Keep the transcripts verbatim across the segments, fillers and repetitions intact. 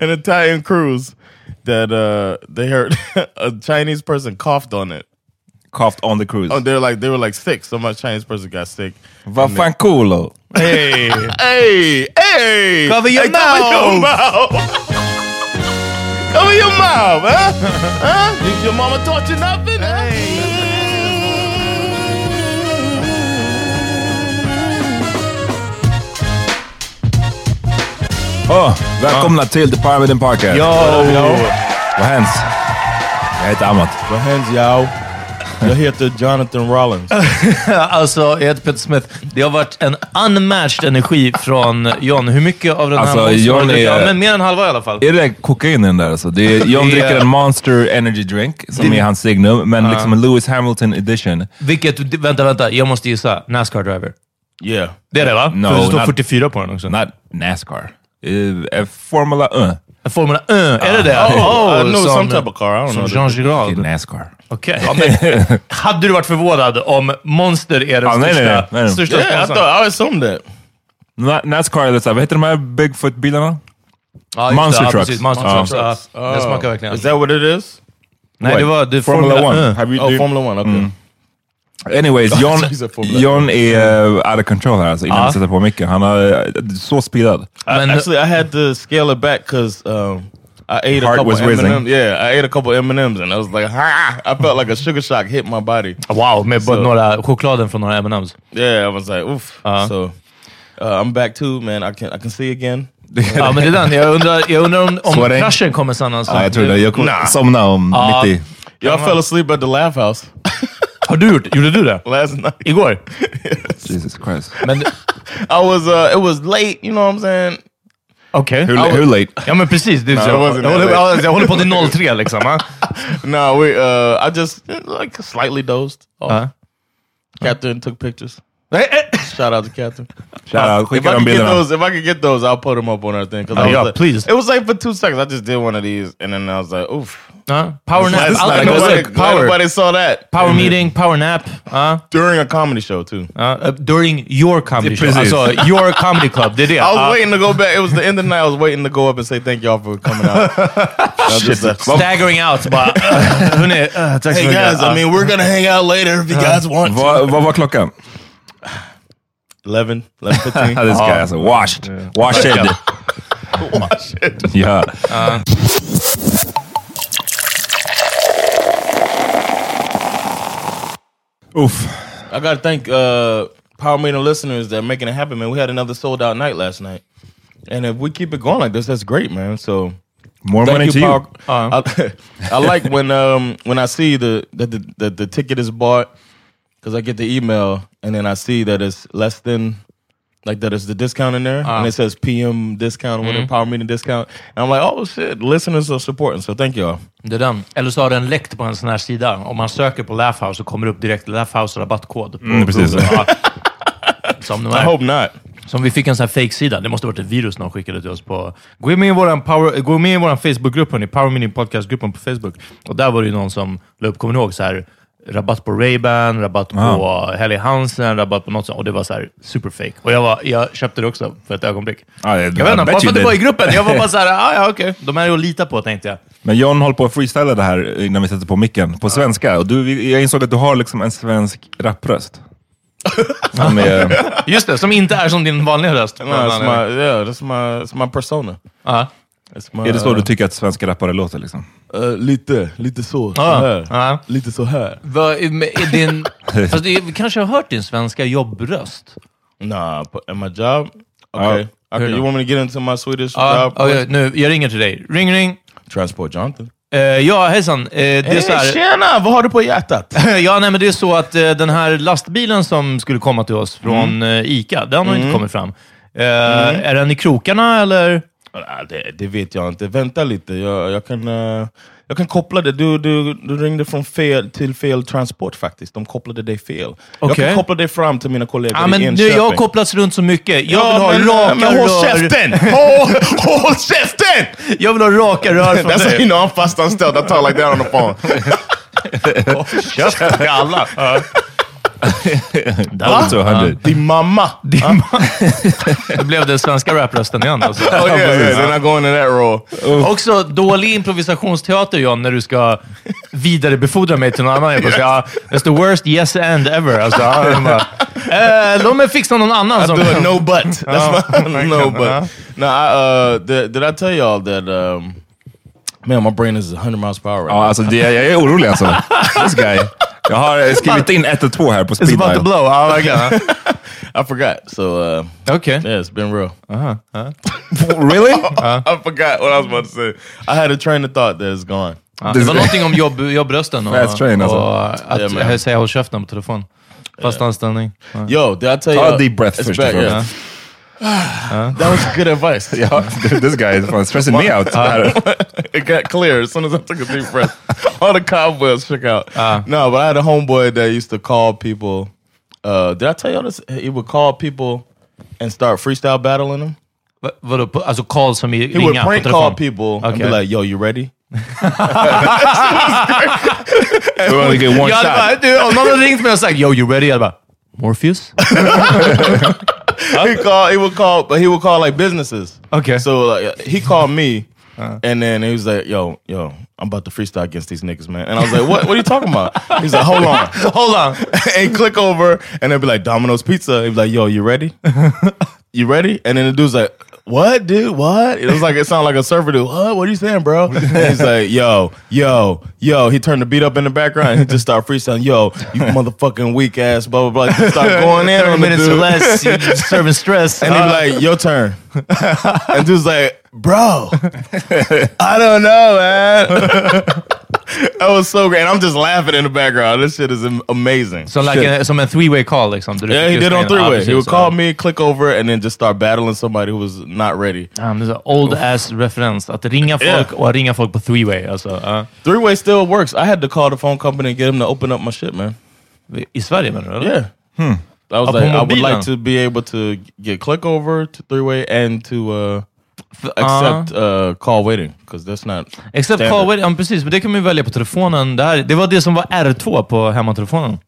An Italian cruise that uh, they heard a Chinese person coughed on it. Coughed on the cruise. Oh, they're like they were like sick. So much Chinese person got sick. Vaffanculo. Hey, hey, hey! Cover your hey, mouth. Cover your mouth. Cover your mouth, huh? Huh? Did your mama taught you nothing? Hey. Oh, välkomna ja. till The Power Media Parker. Yo, yo. Vad händer? Jag heter Amat. Vad händer, jag? Jag heter Jonathan Rollins. Alltså, jag heter Peter Smith. Det har varit en unmatched energi från John. Hur mycket av den alltså, här John är, jag, men mer än halva i alla fall. Är det kokain den där? Alltså? Det är, John dricker en Monster Energy Drink som det är hans signum, men uh. liksom en Lewis Hamilton edition. Vilket, vänta, vänta. Jag måste gissa. NASCAR driver. Yeah. Det är det, va? No, för det står not, fyrtiofyra på den också. Not NASCAR. Uh, Formula one. Uh. Formula one, är det det? Oh, oh, uh, no, som, some type of car, I don't know. Som Jean Girard. NASCAR. Okej. Okay. Ja, hade du varit förvånad om Monster är den ah, största? Nej, nej, nej. Största yeah, I thought, I assumed that. Na- NASCAR, det är så. Vad heter de här Bigfoot-bilarna? Ah, Monster det, trucks. Ah, Monster ah. trucks. Ah. Det smakar verkligen. Is that what it is? Nej, what? Det var det Formula one. You, oh, Formula one, okej. Okay. Mm. Anyways, John, John är uh, out of control här alltså, innan han ah. sätter på mycket. Han är uh, så speedad. Actually, I had to scale it back because um, I ate Heart a couple M and M's. Yeah, I ate a couple M and M's and I was like, ha! I felt like a sugar shock hit my body. Wow, med so, några chokladen från några M and M's. Yeah, I was like, oof. Uh-huh. So uh, I'm back too, man. I can I can see again. Ja, men det där. Jag undrar, jag undrar om, om kraschen kommer sanna. Ja, ah, jag tror det. Jag kommer nah. somna om ah. nittio. Jag fell asleep at the Laugh House. Har du gjort? Gjorde du det? Last night. Igår? Yes. Jesus Christ. Men I was, uh, it was late, you know what I'm saying? Okay. Hur, was, hur late? Ja, men precis. Det, nah, jag, jag, håller, jag håller på till noll tre liksom. Huh? No, we, uh, I just like slightly dozed off. Uh-huh. Catherine took pictures. Shout out to Catherine. Shout out. If I, could get those, if I could get those, I'll put them up on our thing. Cause oh, I was yeah, like, please. It was like for two seconds. I just did one of these, and then I was like, oof. Huh? Power nap. Like, nobody, power. nobody saw that. Power mm-hmm. meeting, power nap. Uh? During a comedy show, too. Uh, uh, during your comedy show. I saw your comedy club. Did it? I was uh, waiting to go back. It was the end of the night. I was waiting to go up and say thank y'all for coming out. Shit, just, staggering out. But, uh, hey, guys, I mean, we're going to hang out later if you guys want to. Vad var klockan? eleven, eleven fifteen. This guy is washed. Yeah. Washed it. Washed it. Yeah. Uh. Oof. I got to thank uh, Power Media listeners that are making it happen, man. We had another sold out night last night. And if we keep it going like this, that's great, man. So more money you, to Power. You. Uh. I, I like when um, when I see the that the, the, the ticket is bought. Because I get the email, and then I see that it's less than, like that it's the discount in there. Uh, and it says P M discount, mm. whatever, Power Mini discount. And I'm like, oh shit, listeners are supporting, so thank y'all. Det är den. Eller så har den läckt på en sån här sida. Om man söker på Laugh House så kommer det upp direkt Laugh House rabattkod. Mm, precis. I hope not. Som vi fick en sån här fake-sida. Det måste ha varit ett virus någon skickade till oss på... Gå med i våran, power, gå med i våran Facebook-grupp, hörni. Power Mini Podcast-gruppen på Facebook. Och där var det ju någon som la upp, kommer ni ihåg, så här... Rabatt på Rayban, rabatt på ah. Heli Hansen, rabatt på något sånt. Och det var så här superfake. Och jag, var, jag köpte det också för ett ögonblick. Ah, jag, jag vet inte, bara för att det var i gruppen. Jag var bara så här, ah, ja okej. Okay. De är ju att lita på, tänkte jag. Men John håller på att freestyla det här innan vi sätter på micken. På ah. svenska. Och du, jag insåg att du har liksom en svensk rappröst. Som är... Just det, som inte är som din vanliga röst. Ja, det är som en persona. Aha. Är det så du tycker att svenska rappare låter liksom? Uh, lite, lite så, så här. Uh-huh. Lite så här. Va, är din, alltså, vi kanske har hört din svenska jobbröst. Nah, in my job. Okay. Uh, okay, you want me to get into my Swedish uh, job? Uh, okay, nu, jag ringer till dig. Ring, ring. Transport Jonathan. Uh, ja, hejsan. Uh, det hey, är så här... Tjena, vad har du på hjärtat? Ja, nej men det är så att uh, den här lastbilen som skulle komma till oss från mm. uh, ICA, den har mm. inte kommit fram. Uh, mm. Är den i krokarna eller... Det, det vet jag inte. Vänta lite. Jag, jag, kan, uh, jag kan koppla det. Du, du, du ringde från fel till fel transport faktiskt. De kopplade dig fel. Okay. Jag kan koppla dig fram till mina kollegor ah, men i Enköping. Nu, jag har kopplats runt så mycket. Jag ja, vill ha men, raka men, håll rör. Käften! håll, håll käften! Jag vill ha raka rör från dig. That's how you know I'm fast on still. That talk like that on the phone. Håll käften, alla. Uh. Alltså han din mamma din ah. mamma det blev den svenska rapplösten igen alltså. Oh yeah, yeah, they're not going in that raw. Uh. Också dålig improvisationsteater John när du ska vidarebefordra mig till någon annan. Jag bara säger, ah, that's the worst yes and ever alltså. Eh, låt mig fixa någon annan I som do no but. That's my, no but. No, I, uh, did, did I tell you all that um, man my brain is one hundred miles per hour. Right ja, now. Alltså det, jag är orolig alltså. This guy. Jag har skrivit in ett och två här på speed dial. It's about to blow. Oh my God. I forgot. So, uh, okay. Yeah, it's been real. Uh-huh. Uh-huh. Really? Uh-huh. I forgot what I was about to say. I had a train of thought that is gone. Uh, det var någonting om jobb, jobbrösten. Och, fast train alltså. Och att yeah, säga håll käften på telefon. Fast yeah. anställning. Uh. Yo, did I tell you? Oh, deep breath first. Yeah. Uh. That was good advice. Yeah, this guy is stressing me out. Uh. It got clear as soon as I took a deep breath. All the cobwebs shook out. Uh. No, but I had a homeboy that used to call people. Uh, did I tell y'all this? He would call people and start freestyle battling them. What? What? As a call some. He would prank call people okay. and be like, "Yo, you ready?" We only get one shot. Om någon ringt mig och sagt, "Yo, you ready?" Jag bara, Morpheus. He called. He would call, but he would call like businesses. Okay. So like, he called me, uh-huh. and then he was like, "Yo, yo, I'm about to freestyle against these niggas, man." And I was like, "What? What are you talking about?" He's like, "Hold on, hold on," and click over, and they'd be like, "Domino's Pizza." He'd be like, "Yo, you ready? You ready?" And then the dude's like, "What, dude? What?" It was like it sounded like a surfer dude. What? What are you saying, bro? And he's like, "Yo, yo, yo." He turned the beat up in the background. And he just started freestyling. Yo, you motherfucking weak ass. Blah blah blah. He started going in on the dude. Thirty minutes or less. You just serving stress. And uh, he's like, "Your turn." And dude's like, "Bro, I don't know, man." That was so great. And I'm just laughing in the background. This shit is amazing. So like a, some a three-way call like something. Yeah, he did on three-way. He would so. Call me, click over, and then just start battling somebody who was not ready. Um, there's an old-ass reference. Att ringa folk yeah. och ringa folk på three-way. Alltså, uh. Three-way still works. I had to call the phone company and get them to open up my shit, man. I Sverige, man, really? Yeah. Hmm. I was like, I would like to be able to get click over to three-way and to... Uh, Except uh, uh, call waiting, because that's not except standard. Call waiting, um, precis, men det kan man välja på telefonen. Det, här, det var det som var R två på hemmatelefonen.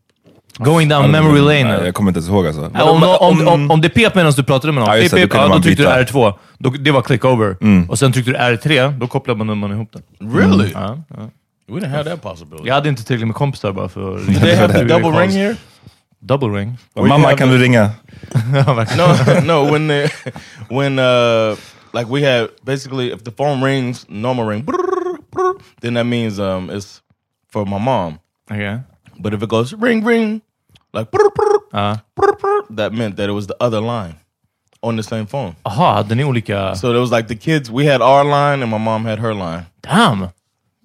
Going down memory lane. Jag kommer inte ens ihåg alltså. Om, om, om, om det pep medan du pratade med någon, ja, pep, ja, då tryckte du R två. Då, det var click over. Mm. Och sen tryckte du R tre, då kopplade man man ihop den. Really? Mm. Ja, ja. We didn't have that possibility. Jag hade inte tillräckligt med kompisar bara för... Did they have the double ring here? Double ring? Mamma, kan du ringa? No, no, when they, when... Uh, like we had basically if the phone rings, normal ring, brr, brr, then that means um it's for my mom. Okay. But if it goes ring ring, like brr, brr, uh. brr, brr, that meant that it was the other line on the same phone. Aha, den är olika. So it was like the kids, we had our line and my mom had her line. Damn.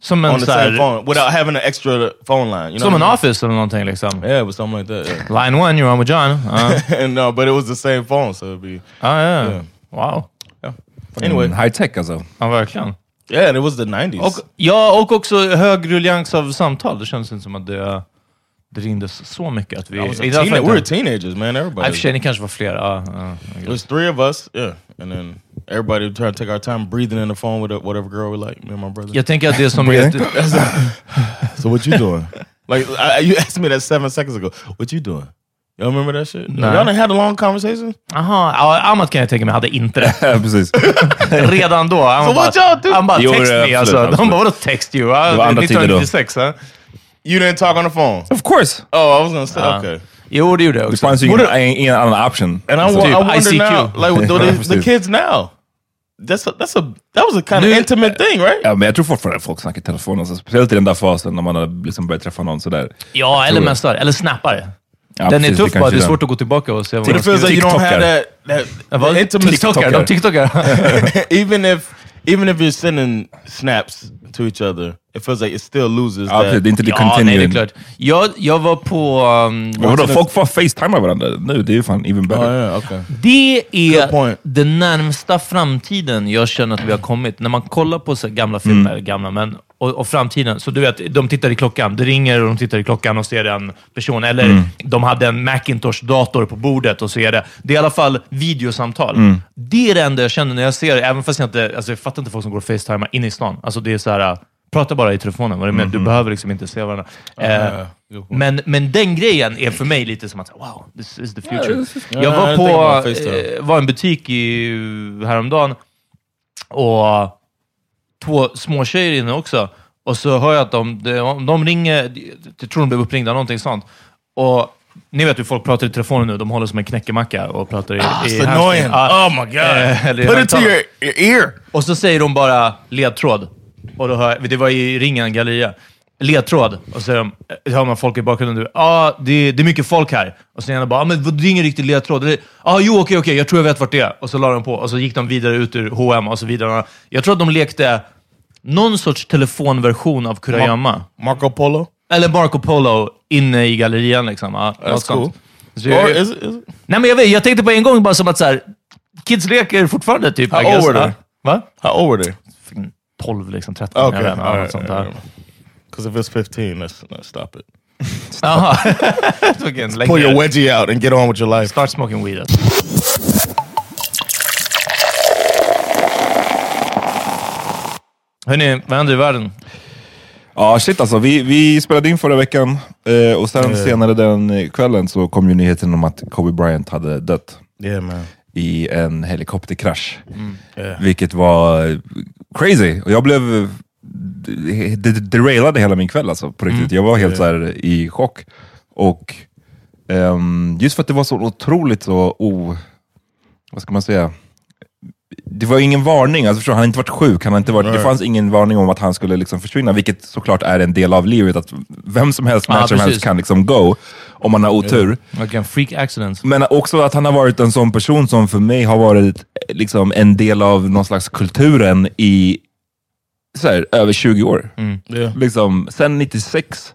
Som en on the same side. Phone without having an extra phone line. You know, som en I mean? Office eller någonting liksom. Yeah, it was something like that. Yeah. Line one, you're on with John. Uh. And no, but it was the same phone, so it'd be. Ah yeah. yeah. Wow. Anyway, high tech alltså. Ja, verkligen. Yeah, it was the nineties. Och, ja, och också hög ruljans av samtal. Det känns inte som att det, det ringdes så mycket att vi... I was a teen- we were teenagers, man, everybody. I was tjej, ni kanske var fler. Uh, uh, It was three of us, yeah. And then everybody would try to take our time breathing in the phone with a, whatever girl we like, me and my brother. Jag tänker att det som... Breathing? So what you doing? Like, I, you asked me that seven seconds ago. What you doing? Y'all remember that shit? No. Y'all didn't have a long conversation? Aha, Amat kan jag tänka mig hade inte det. Precis. Redan då. Han so bara, what y'all do? Han bara, text me alltså. De bara, vadå text you? Det var andra tider då. nittonhundranittiosex, eh? You didn't talk on the phone? Of course. Oh, I was going to say, uh, okay. Jo, det gjorde jag också. Det fanns ju ingen annan option. And I, typ, I wonder I C Q. Now, like, the, the kids now. That's a, that's a, that was a kind nu, of intimate thing, right? Ja, men jag tror fortfarande att folk snackar i telefon. Alltså, speciellt i den där fasen när man har liksom börjat träffa någon sådär. Ja, eller mästare. Eller snappare. Ja, den precis, är tuff bara, det är svårt den. Att gå tillbaka och se vad man skriver. TikTokare. TikTokare. Even if... Even if you're sending snaps to each other, it feels like it still loses ja, that. Det är inte det continuing. Ja, nej, det är klart. Jag, jag var på... Um, ja, vadå, folk får FaceTime varandra nu. Det är ju fan even better. Oh, yeah, okay. Det är den närmsta framtiden jag känner att vi har kommit. När man kollar på så gamla filmer, mm. gamla män, och, och framtiden. Så du vet, de tittar i klockan. Det ringer och de tittar i klockan och ser en person. Eller mm. de hade en Macintosh-dator på bordet och ser det. Det är i alla fall videosamtal. Mm. Det är det enda jag känner när jag ser det. Även fast jag inte... Alltså, jag fattar inte folk som går och facetimar in i stan. Alltså det är så här... Prata bara i telefonen, vad det med? Mm-hmm. Du behöver liksom inte se varandra. Uh, eh, men, men den grejen är för mig lite som att, wow, this is the future. Yeah, is... Jag var på eh, var en butik i, häromdagen och två små tjejer inne också. Och så hör jag att de, de, de ringer, jag tror de blev uppringda eller någonting sånt. Och ni vet hur folk pratar i telefonen nu, de håller som en knäckemacka och pratar i... Ah, i annoying. Ah, oh my god. Eh, Put it to your, your ear. Och så säger de bara ledtråd. Och då hör, det var i Ringen Galleria. Ledtråd. Och så hör man folk i bakgrunden. Ja, ah, det, det är mycket folk här. Och sen är de bara, ah, men det är ingen riktig ledtråd. Ja, ah, jo, okej, okay, okej, okay, jag tror jag vet vart det är. Och så la de på. Och så gick de vidare ut ur H och M och så vidare. Jag tror att de lekte någon sorts telefonversion av Kurayama. Ma- Marco Polo? Eller Marco Polo inne i gallerian liksom. Ah, that's cool. Så jag, is it, is it? Nej, men jag vet, jag tänkte på en gång bara som att så här, kids leker fortfarande typ. How old were they? Va? How old were they? tolv liksom, tretton. Okay. Vet, right, sånt där. Right, because if it's fifteen, let's, let's stop it. Jaha. Like pull it. Your wedgie out and get on with your life. Start smoking weed. Up. Hörrni, vad händer i världen? Ja, ah, shit alltså. Vi, vi spelade in förra veckan eh, och sen yeah. senare den kvällen så kom ju nyheten om att Kobe Bryant hade dött. Yeah, man. I en helikopterkrasch. Mm. Yeah. Vilket var... crazy. Och jag blev derailade hela min kväll alltså, på riktigt. Mm. Jag var helt så här i chock. Och um, just för att det var så otroligt så oh, vad ska man säga? Det var ingen varning. Alltså, han har inte varit sjuk. Han har inte varit, det fanns ingen varning om att han skulle liksom försvinna. Vilket såklart är en del av livet. Att vem som helst, ah, när som helst kan liksom go. Om man har otur. Like a freak accident. Men också att han har varit en sån person som för mig har varit liksom en del av någon slags kulturen i så här, över tjugo år. Mm. Yeah. Liksom, sen nittiosex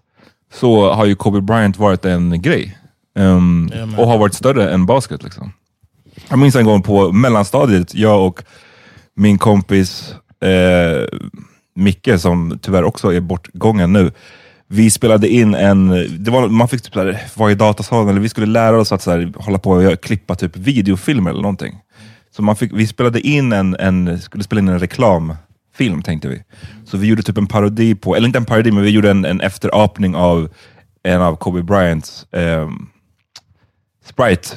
så har ju Kobe Bryant varit en grej. Um, yeah, och har varit större än basket liksom. Jag minns en gång på mellanstadiet, jag och min kompis eh, Micke, som tyvärr också är bortgången nu. Vi spelade in en, det var, man fick typ så här, var i datasalen, eller vi skulle lära oss att så här, hålla på och klippa typ videofilmer eller någonting. Så man fick, vi spelade in en, en, skulle spela in en reklamfilm tänkte vi. Så vi gjorde typ en parodi på, eller inte en parodi, men vi gjorde en, en efterapning av en av Kobe Bryants eh, Sprite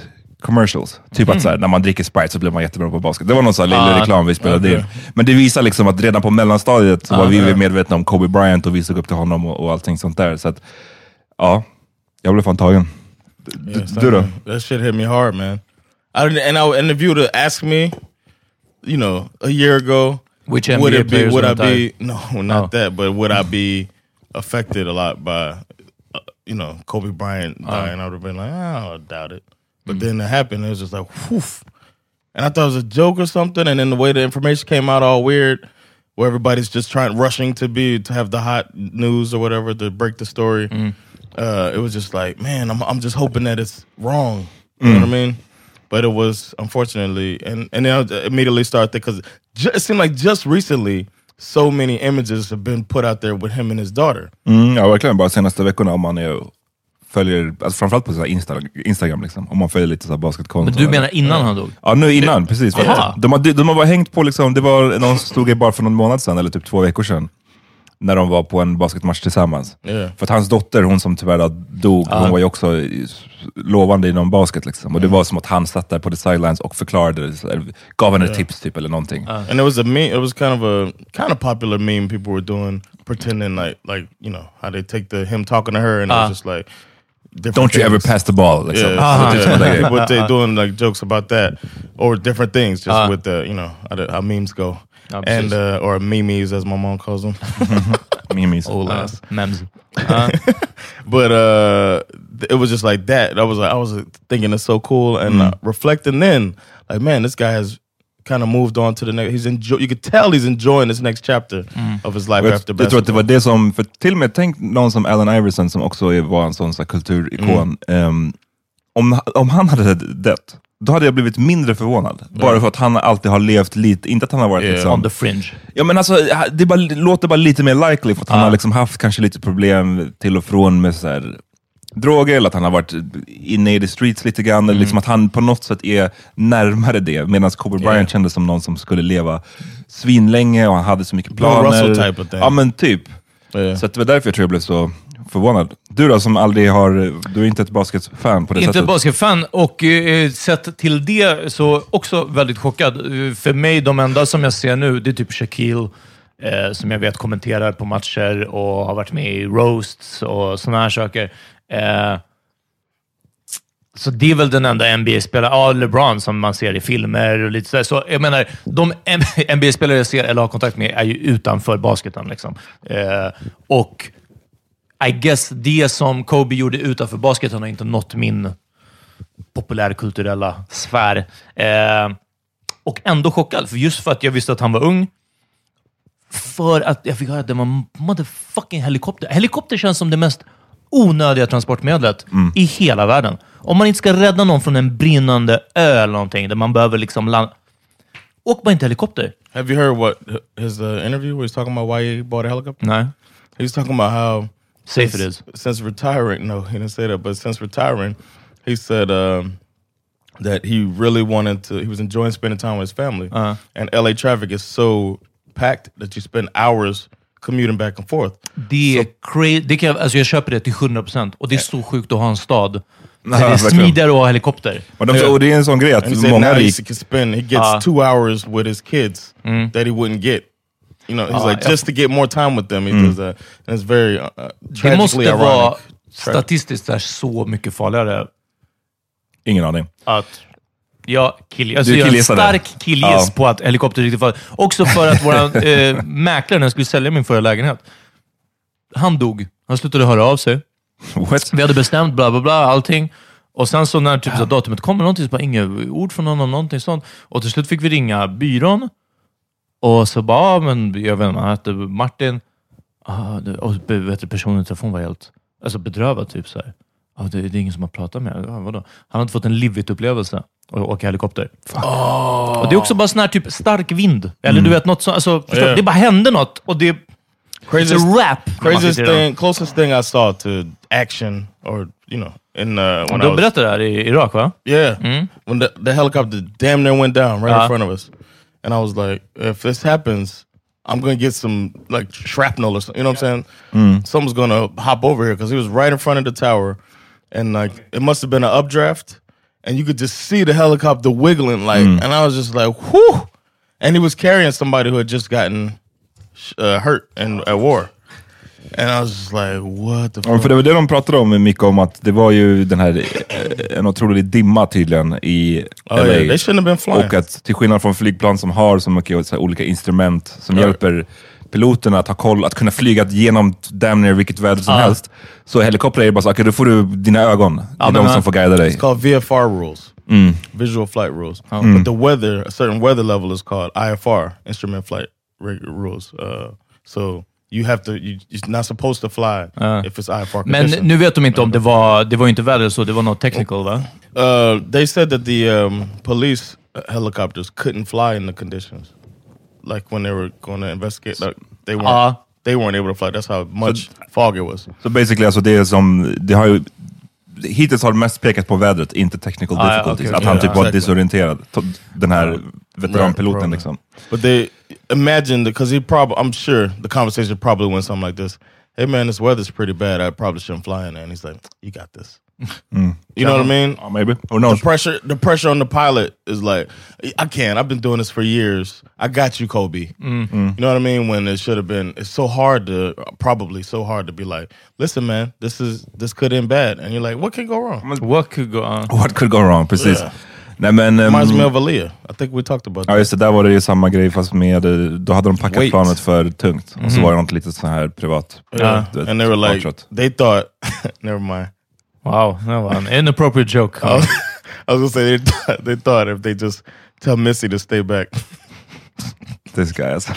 commercials. Typ mm. att så här, när man dricker Sprite så blir man jättebra på basket. Det var någon sån här lille ah, reklam vi spelade okay. in. Men det visar liksom att redan på mellanstadiet så ah, var vi yeah. medvetna om Kobe Bryant och vi såg upp till honom och, och allting sånt där. Så att, ja. Jag blev fan tagen. Du, yeah, du då? That shit hit me hard, man. I didn't, and I, and if you to ask me, you know, a year ago, which would it be, would I be, no, not oh. that, but would I be affected a lot by, uh, you know, Kobe Bryant oh. dying? I would have been like, oh, I doubt it. But then it happened, it was just like, whoof. And I thought it was a joke or something, and then the way the information came out all weird, where everybody's just trying, rushing to be, to have the hot news or whatever, to break the story. Mm. Uh, it was just like, man, I'm I'm just hoping that it's wrong. You mm. know what I mean? But it was, unfortunately, and, and then I immediately started, because it seemed like just recently, so many images have been put out there with him and his daughter. Mm, ja, verkligen, bara senaste veckorna om man är... följer, alltså framförallt på så här Insta, Instagram liksom, om man följer lite så här basketkonton. Men du menar innan eller? Han dog? Ja, nu innan, det, precis. För att de, har, de har bara hängt på liksom, det var någon som stod i bara för någon månad sedan, eller typ två veckor sedan, när de var på en basketmatch tillsammans. Yeah. För att hans dotter, hon som tyvärr dog, ah. hon var ju också lovande inom basket liksom. Och det var som att han satt där på the sidelines och förklarade, gav henne yeah. tips typ eller någonting. Uh. And it was a meme, it was kind of a kind of popular meme people were doing, pretending like, like you know, how they take the, him talking to her and uh. it was just like, don't you things. Ever pass the ball? Like yeah, uh-huh. yeah. like, people they doing like jokes about that or different things just uh. with the, you know, how, how memes go. Ja, and uh, or memes as my mom calls them. Memes. Oh, less. Uh, memes. Uh. But uh, it was just like that. I was like, I was thinking it's so cool and mm. uh, reflecting then, like, man, this guy has kind of moved on to the next. He's enjoy. You could tell he's enjoying this next chapter mm. of his life jag, after basketball. Jag tror att det var det som, för till och med tänk någon som Allen Iverson som också var en sån så här kulturikon. Mm. Um, om, om han hade dött, då hade jag blivit mindre förvånad. Bara yeah. för att han alltid har levt lite... Inte att han har varit yeah. liksom... On the fringe. Ja, men alltså, det bara, låter bara lite mer likely. För att ah. han har liksom haft kanske lite problem till och från med så här, droger. Eller att han har varit inne i the streets lite grann. Mm. Eller liksom att han på något sätt är närmare det. Medan Kobe Bryant yeah. kändes som någon som skulle leva svinlänge. Och han hade så mycket planer. Bill Russell type of thing. Ja, men typ. Yeah. Så det var därför jag tror jag blev så... förvånad. Du då som aldrig har... Du är inte ett basketfan på det inte sättet. Inte basketfan och eh, sett till det så också väldigt chockad. För mig, de enda som jag ser nu, det är typ Shaquille eh, som jag vet kommenterar på matcher och har varit med i roasts och såna här saker. Eh, så det är väl den enda N B A-spelaren. Ja, ah, LeBron som man ser i filmer och lite sådär. Så jag menar, de N B A-spelare jag ser eller har kontakt med är ju utanför basketen liksom. Eh, och I guess det som Kobe gjorde utanför basketen har inte nått min populärkulturella sfär. Eh, och ändå chockad, för just för att jag visste att han var ung. För att jag fick höra att det var motherfucking helikopter. Helikopter känns som det mest onödiga transportmedlet mm. i hela världen. Om man inte ska rädda någon från en brinnande ö eller någonting, där man behöver liksom landa. Åk bara inte helikopter. Have you heard what his uh, interview where he's talking about why he bought a helicopter? Nej. He's talking about how safe it is. Since retiring, no, he didn't say that, but since retiring, he said um, that he really wanted to, he was enjoying spending time with his family. Uh-huh. And L A traffic is so packed that you spend hours commuting back and forth. Det är crazy. Det kan, alltså jag köper det till hundra procent. Och det är så sjukt att ha en stad. Det är smidigare att ha helikopter. Och, de, och det är en sån grej att många rik... He, spend, he gets uh-huh. two hours with his kids mm. that he wouldn't get. You know, he's ah, like, just ja. To get more time with them. He mm. does that. And it's very uh, tragically ironic. Det måste vara statistiskt är så mycket farligare. Ingen aning. Att jag, kill, alltså, jag är en stark killgiss ja. På att helikopter riktigt farligt. Också för att våra äh, mäklare, när jag skulle sälja min förra lägenhet, han dog. Han slutade höra av sig. What? Vi hade bestämt bla bla bla, allting. Och sen så när typ, så datumet kommer någonting så bara inga ord från honom, någonting sånt. Och till slut fick vi ringa byrån. Och så bara, men jag vet inte, han hette Martin. Och vet du, personen i telefon var helt alltså bedrövad typ så här. Det är ingen som har pratat med. Ja, vadå? Han har inte fått en livigt upplevelse och åka helikopter. Oh. Och det är också bara sån här typ stark vind. Eller mm. du vet, något så, alltså, förstå, yeah. det bara hände något. Och det craziest, it's a rap. Craziest thing, closest thing I saw to action or, you know, in, uh, when du I berättade was... det här i Irak, va? Yeah. Mm. When the, the helicopter damn near went down right uh. in front of us. And I was like, if this happens, I'm going to get some like shrapnel or something. You know what I'm saying? Mm. Someone's going to hop over here because he was right in front of the tower. And like, okay. It must have been an updraft. And you could just see the helicopter wiggling. like, mm. And I was just like, whew. And he was carrying somebody who had just gotten uh, hurt in, at war. And I was just like, what the fuck? Ja, för det var det de pratade om med Mikko, om att det var ju den här en otrolig dimma tydligen i oh, L A. Yeah, they shouldn't have been flying. Och att till skillnad från flygplan som har så mycket så här, olika instrument som yeah. hjälper piloterna att ha koll, att kunna flyga genom damn near vilket väder som uh. helst. Så helikopter är bara så, okej, okay, då får du dina ögon. Uh, det är de uh, som får guida dig. It's called V F R rules. Mm. Visual flight rules. Uh, mm. But the weather, a certain weather level is called I F R, instrument flight rules. Uh, so... You have to, you, you're not supposed to fly uh. if it's I F R condition. Men nu vet de inte om det var, det var inte väder så, det var något technical va? Uh, they said that the um, police helicopters couldn't fly in the conditions. Like when they were going to investigate, like they weren't, uh. they weren't able to fly. That's how much so, fog it was. So basically alltså det är som, det har ju hittills har det mest pekat på vädret, inte technical ah, difficulties. Okay, att han yeah, typ yeah, var exactly. disorienterad. Den här veteranpiloten right, liksom. But they imagine, because he probably, I'm sure the conversation probably went something like this. Hey man, this weather's pretty bad. I probably shouldn't fly in there. And he's like, you got this. Mm. You know what I mean? Oh, maybe. Oh no. The pressure, the pressure on the pilot is like, I can't. I've been doing this for years. I got you, Kobe. Mm-hmm. You know what I mean? When it should have been, it's so hard to, probably so hard to be like, listen, man, this is this could end bad, and you're like, what could go wrong? What could go on? What could go wrong? Precis. Yeah. Nej, men, um, reminds me of Aaliyah. I think we talked about that. Ja, just det. Där var det ju samma grej, fast med, då hade de packat Wait. planet för tungt, mm-hmm. och så var det något litet så här privat. Yeah. Du vet, and they were like, outshot. They thought, never mind. Wow, no, an inappropriate joke. I was, I was gonna say they thought, they thought if they just tell Missy to stay back. This guy is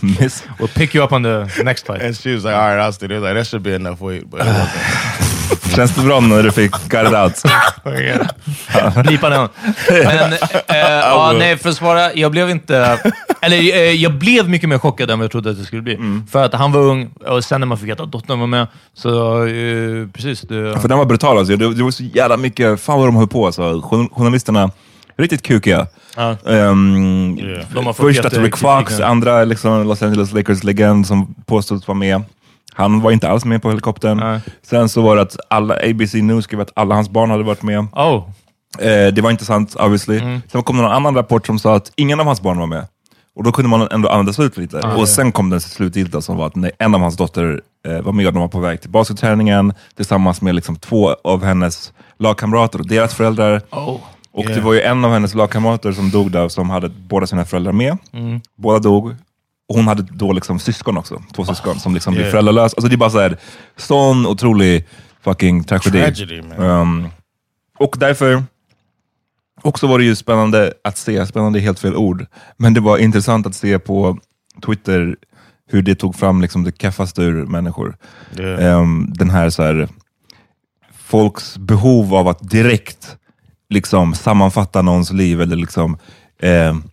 Miss. We'll pick you up on the next flight. And she was like, all right, I'll stay there. Like, that should be enough weight, but it wasn't. Känns det bra när du fick cut it out? Blipa den. Men, eh, ja, nej, för att svara, jag blev inte... Eller eh, jag blev mycket mer chockad än vad jag trodde att det skulle bli. Mm. För att han var ung, och sen när man fick veta att dottern var med, så eh, precis. Det, ja. För den var brutal alltså. Det, det var så jävla mycket... Fan vad de höll på alltså. Journalisterna, riktigt kukiga. Ah. Um, yeah. De har först att Rick Fox, andra liksom, Los Angeles Lakers-legend som påstås vara med. Han var inte alls med på helikoptern. Nej. Sen så var det att alla, A B C News skrev att alla hans barn hade varit med. Oh. Eh, det var inte sant, obviously. Mm. Sen kom det någon annan rapport som sa att ingen av hans barn var med. Och då kunde man ändå andas ut lite. Ah, och ja. Sen kom den slutgiltiga som var att nej, en av hans dotter eh, var med. De var på väg till basketträningen tillsammans med liksom två av hennes lagkamrater och deras föräldrar. Oh. Och yeah. det var ju en av hennes lagkamrater som dog där, som hade båda sina föräldrar med. Mm. Båda dog. Hon hade då liksom syskon också. Två syskon oh, som liksom yeah. blev föräldralösa. Alltså det är bara så här, sån otrolig fucking tragedi. Tragedy, man. Um, och därför också var det ju spännande att se. Spännande är helt fel ord. Men det var intressant att se på Twitter hur det tog fram liksom det kaffaste ur människor. Yeah. Um, den här så här folks behov av att direkt liksom sammanfatta någons liv eller liksom... Um,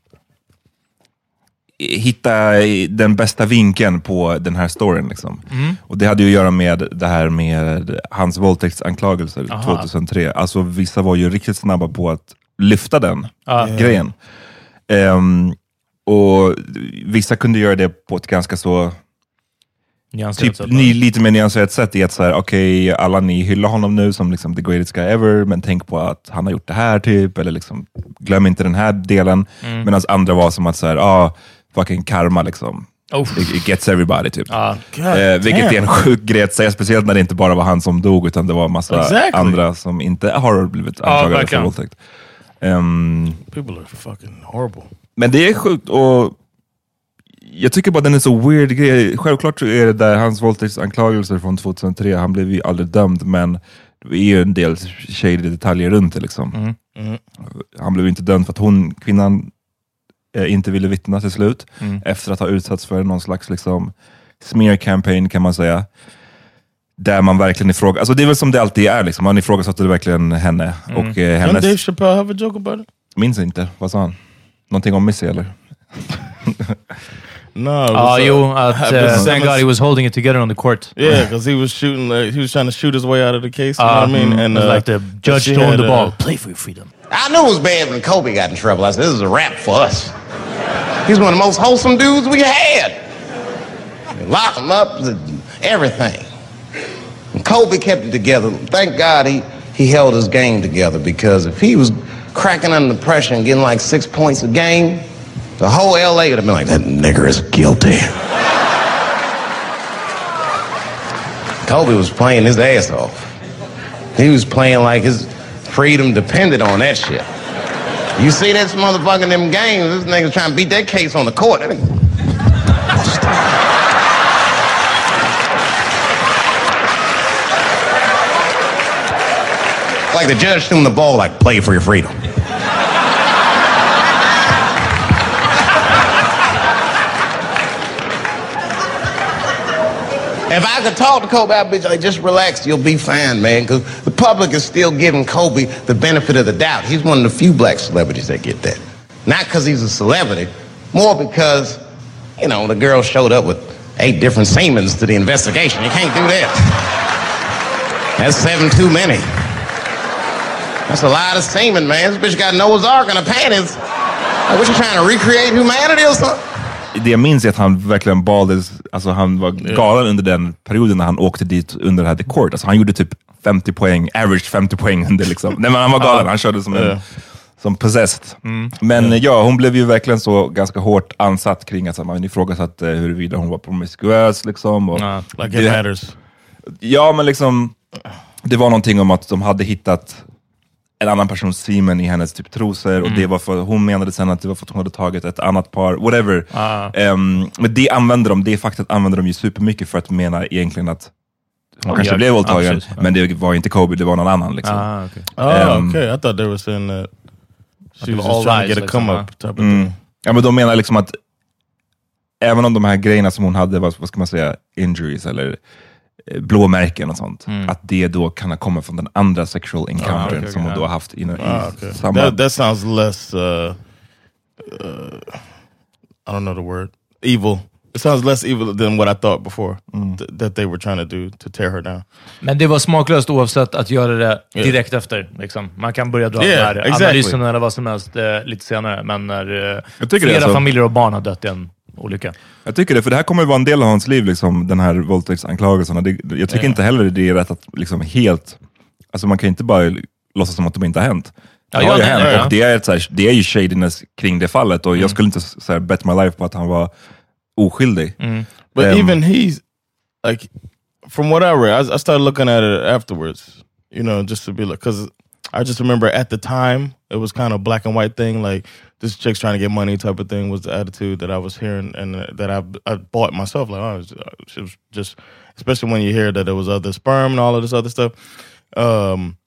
hitta den bästa vinkeln på den här storyn liksom. Mm. Och det hade ju att göra med det här med hans våldtäktsanklagelser tjugohundratre. Alltså vissa var ju riktigt snabba på att lyfta den ah. grejen. Um, och vissa kunde göra det på ett ganska så typ, sätt, ni, lite mer nyanserat sätt i att så här, okej, okay, alla ni hyllar honom nu som liksom the greatest guy ever, men tänk på att han har gjort det här typ, eller liksom glöm inte den här delen. Mm. Medan andra var som att så här, ja, ah, fucking karma liksom. Oh. It, it gets everybody typ. Ah, eh, vilket damn. är en sjuk grej att säga, speciellt när det inte bara var han som dog utan det var en massa exactly. andra som inte har blivit anklagade ah, för våldtäkt. Um, People are fucking horrible. Men det är sjukt, och jag tycker bara den är så weird grej. Självklart är det där hans våldtäktsanklagelser från tjugohundratre, han blev ju aldrig dömd, men det är ju en del shady detaljer runt det liksom. Mm. Mm. Han blev inte dömd för att hon, kvinnan inte ville vittna till slut mm. efter att ha utsatts för någon slags liksom smear campaign kan man säga, där man verkligen ifrågasätter, alltså det är väl som det alltid är liksom, man ifrågasätter verkligen henne mm. och eh, hennes. Dave Chappelle have a joke about it? Minns inte, vad sa han? Någonting om Missy eller? No, ah, uh, jo, att uh, thank God he was holding it together on the court. Yeah, because he was shooting, like, he was trying to shoot his way out of the case, you uh, know what I mean? And uh, like the judge throwing the ball, uh, play for your freedom. I knew it was bad when Kobe got in trouble. I said, this is a wrap for us. He's one of the most wholesome dudes we had. Lock him up, everything. And Kobe kept it together. Thank God he, he held his game together, because if he was cracking under pressure and getting like six points a game, the whole L A would have been like, that nigger is guilty. Kobe was playing his ass off. He was playing like his freedom depended on that shit. You see this motherfucker in them games, this nigga's trying to beat that case on the court. That nigga... Like the judge threw him the ball, like, play for your freedom. If I could talk to Kobe, I'd be like, just relax, you'll be fine, man. Because the public is still giving Kobe the benefit of the doubt. He's one of the few black celebrities that get that. Not because he's a celebrity, more because, you know, the girl showed up with eight different semens to the investigation. You can't do that. That's seven too many. That's a lot of semen, man. This bitch got Noah's Ark in her panties. What you trying to recreate humanity or something? Det jag minns är att han verkligen bades, alltså han var galen under den perioden när han åkte dit under det här The Court. Alltså han gjorde typ femtio poäng, average femtio poäng under liksom. Nej, men han var galen, han körde som en, som possessed. Mm. Men mm. ja, hon blev ju verkligen så ganska hårt ansatt kring att alltså, man ifrågasatte huruvida hon var promiskuös liksom. Och nah, like it matters. Ja, men liksom det var någonting om att de hade hittat en annan persons semen i hennes typ trosor mm. och det var för, hon menade sen att det var för att hon hade tagit ett annat par, whatever. Ah. Um, men det använder de, det faktiskt använder de ju supermycket för att mena egentligen att hon oh, kanske yeah. blev våldtagen, ah, men det var inte Kobe, det var någon annan liksom. Ah, okej. Okay. Oh, um, okay. I thought they were saying that she was just trying to get a come up type of thing. Ja, men de menar liksom att även om de här grejerna som hon hade, vad, vad ska man säga, injuries eller blåmärken och sånt, mm. att det då kan komma från den andra sexual encounter ah, okay, okay, som hon yeah. då har haft in, ah, okay. i samma... That, that sounds less... Uh, uh, I don't know the word. Evil. It sounds less evil than what I thought before. Mm. Th- that they were trying to do to tear her down. Men det var smaklöst oavsett att göra det direkt yeah. efter. Liksom. Man kan börja dra yeah, den här exactly. analysen eller vad som helst eh, lite senare. Men när eh, flera alltså. familjer och barn har dött igen. Olika. Jag tycker det, för det här kommer ju vara en del av hans liv liksom, den här våldtäktsanklagelserna. Jag tycker yeah. inte heller det är rätt att liksom helt, alltså man kan inte bara låtsas som att de inte har hänt. Det ja, har ju hänt, ja, ja. Och det är, ett, så här, det är ju shadiness kring det fallet och mm. jag skulle inte så här, bet my life på att han var oskyldig. Mm. But um, even he's like, from what I read, I, I started looking at it afterwards, you know, just to be like, because I just remember at the time it was kind of black and white thing, like this chick's trying to get money type of thing was the attitude that I was hearing and that I I bought myself. Like, oh, it was just, especially when you hear that there was other sperm and all of this other stuff. Um,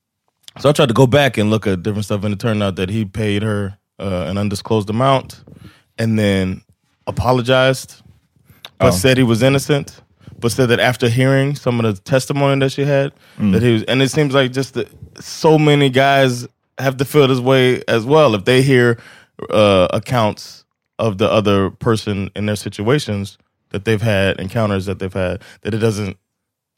so I tried to go back and look at different stuff, and it turned out that he paid her uh, an undisclosed amount and then apologized, but oh. said he was innocent, but said that after hearing some of the testimony that she had, mm. that he was, and it seems like just the, so many guys have to feel this way as well. If they hear... Uh, accounts of the other person in their situations that they've had, encounters that they've had, that it doesn't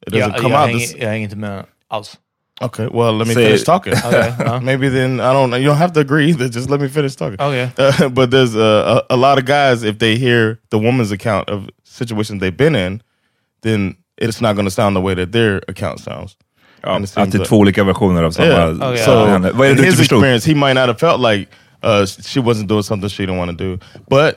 it doesn't yeah, come yeah, out. Hang, this... yeah, hang into me else. Okay, well, let me Say finish it. talking. Okay, no. Maybe then, I don't know, you don't have to agree either, just let me finish talking. Oh, yeah. Uh, but there's uh, a, a lot of guys, if they hear the woman's account of situations they've been in, then it's not going to sound the way that their account sounds. Ja, att det är två olika versioner av samma... Yeah. Oh, yeah. So, oh, yeah. in his experience, he might not have felt like Uh, she wasn't doing something she didn't want to do, but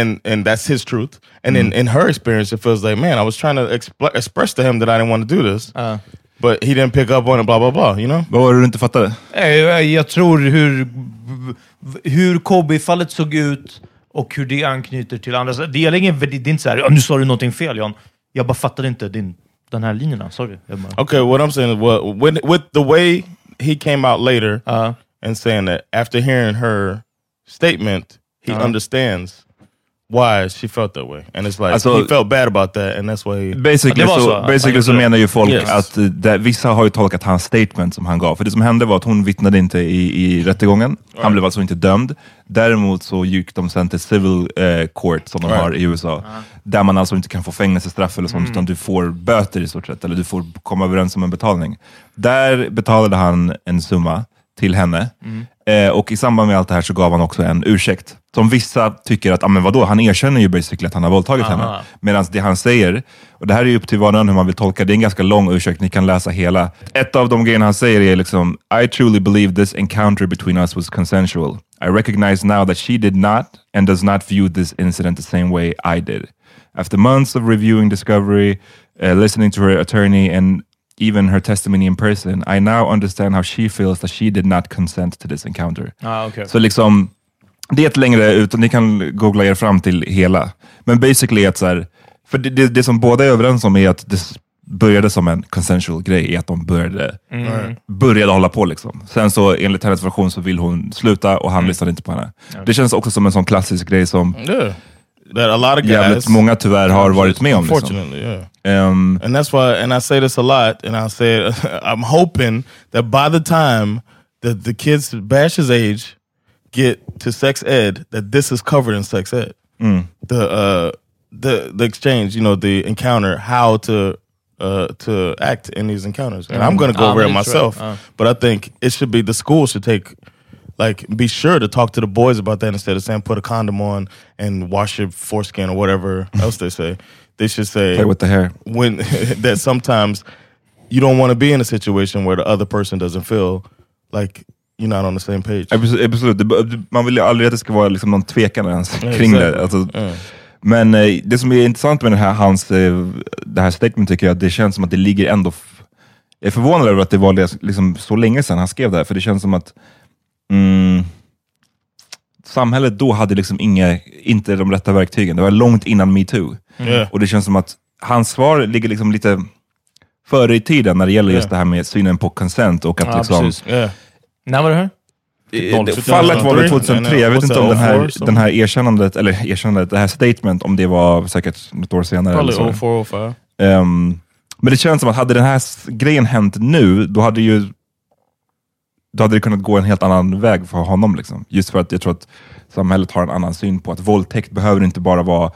and and that's his truth. And mm-hmm. in, in her experience, it feels like, man, I was trying to exp- express to him that I didn't want to do this, uh. but he didn't pick up on it. Blah blah blah. You know. Vad var det du inte fattade? Jag tror hur hur Kobe-fallet såg ut och hur det anknyter till andra. Det är ingen, det är inte så här. Nu sa du någonting fel, John. Jag bara fattade inte din den här linjerna. Sorry. Okay, what I'm saying is, well, when, with the way he came out later. Uh. And saying that after hearing her statement, he uh-huh. understands why she felt that way. And it's like, alltså, he felt bad about that and that's why he... Basically, så, så, basically så menar ju folk yes. att det, vissa har ju tolkat hans statement som han gav. För det som hände var att hon vittnade inte i, i rättegången. Right. Han blev alltså inte dömd. Däremot så gick de sen till civil eh, court som de right. har i U S A. Uh-huh. Där man alltså inte kan få fängelsestraff eller sånt mm. utan du får böter i stort sett. Eller du får komma överens om en betalning. Där betalade han en summa till henne. Mm. Eh, och i samband med allt det här så gav han också en ursäkt. Som vissa tycker att, ah, men vadå, han erkänner ju basically att han har våldtagit Aha. henne. Medan det han säger, och det här är ju upp till varandra hur man vill tolka, det är en ganska lång ursäkt, ni kan läsa hela. Ett av de grejerna han säger är liksom, I truly believe this encounter between us was consensual. I recognize now that she did not and does not view this incident the same way I did. After months of reviewing discovery, uh, listening to her attorney and even her testimony in person, I now understand how she feels that she did not consent to this encounter. Ah, okay. Så liksom, det är ett längre, utan ni kan googla er fram till hela. Men basically att så här, för det, det, det som båda är överens om är att det började som en consensual grej, är att de började, mm. började hålla på liksom. Sen så enligt hennes version så vill hon sluta och han mm. lyssnade inte på henne. Okay. Det känns också som en sån klassisk grej som... Yeah. That a lot of guys, jävligt många tyvärr har varit med om. Unfortunately, liksom. yeah. Um, and that's why, and I say this a lot, and I say, I'm hoping that by the time that the kids Bash's age get to sex ed, that this is covered in sex ed. Mm. The uh, the the exchange, you know, the encounter, how to uh, to act in these encounters. And mm-hmm. I'm going to go ah, over it myself. Right. Uh. But I think it should be, the school should take... Like, be sure to talk to the boys about that instead of saying put a condom on and wash your foreskin or whatever else they say. They should say... Play with the hair. When that sometimes you don't want to be in a situation where the other person doesn't feel like you're not on the same page. Absolut. Man vill ju aldrig att det ska vara liksom någon tvekan ens kring det. Alltså, yeah. Men det som är intressant med det här, hans, det här statement tycker jag att det känns som att det ligger ändå... Jag är förvånad över att det var liksom så länge sedan han skrev det här, för det känns som att Mm. samhället då hade liksom inga, inte de rätta verktygen. Det var långt innan Me Too. Mm. Och det känns som att hans svar ligger liksom lite före i tiden när det gäller yeah. just det här med synen på consent och att ja, liksom... Yeah. När var det här? Fallet var det tjugohundratre. Jag vet inte om den här, den här erkännandet, eller erkännandet, det här statement, om det var säkert något år senare. Eller oh four oh five. Um, men det känns som att hade den här grejen hänt nu, då hade ju då hade det kunnat gå en helt annan väg för honom. Liksom. Just för att jag tror att samhället har en annan syn på att våldtäkt behöver inte bara vara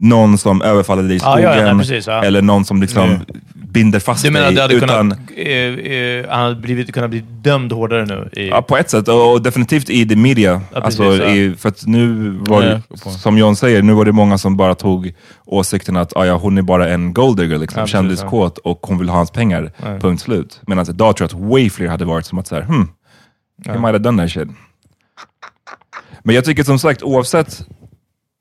någon som överfaller dig i skogen ah, ja, nej, precis, ja. Eller någon som liksom mm. binder fast dig. Du menar att det hade utan... kunnat, eh, eh, han hade blivit, kunnat bli dömd hårdare nu? I... Ja, på ett sätt. Och, och definitivt i the media. Ja, precis, alltså, ja. i, för att nu var det, ja. som John säger, nu var det många som bara tog åsikten att ah, ja, hon är bara en golddigger, liksom, ja, kändiskåt ja. och hon vill ha hans pengar. Ja. Punkt slut. Medan idag tror jag att way fler hade varit som att så här, hmm, I might have done that shit. Men jag tycker som sagt, oavsett,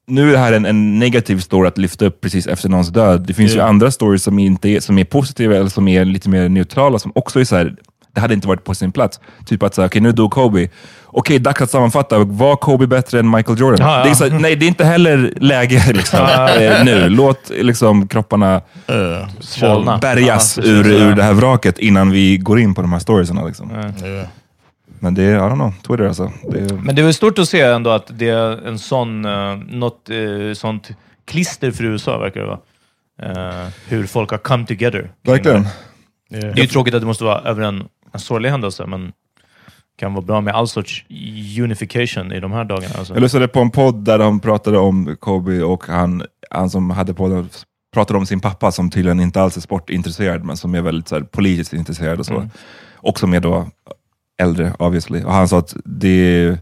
nu är det här en, en negativ story att lyfta upp precis efter någons död. Det finns yeah. ju andra stories som inte är, som är positiva eller som är lite mer neutrala, som också är så här, det hade inte varit på sin plats. Typ att säga, okej okay, nu dog Kobe. Okej, dags att sammanfatta. Var Kobe bättre än Michael Jordan? Ah, ja. Det är så, nej, det är inte heller läge liksom, eh, nu. Låt liksom, kropparna uh, bärgas ah, ur, ur det här vraket innan vi går in på de här storiesarna. Liksom. Yeah. Men det är, I don't know, Twitter alltså. Det är... Men det är väl stort att se ändå att det är en sån, uh, något uh, sånt klister för U S A verkar det vara. Uh, hur folk har come together. Verkligen. Det. Yeah. det är ju tråkigt att det måste vara över en, en sorglig händelse, men kan vara bra med all sorts unification i de här dagarna. Alltså. Jag lyssnade på en podd där de pratade om Kobe och han, han som hade podden pratade om sin pappa som tydligen inte alls är sportintresserad men som är väldigt så här, politiskt intresserad och så. Mm. Och som är då äldre, obviously. Och han sa att det...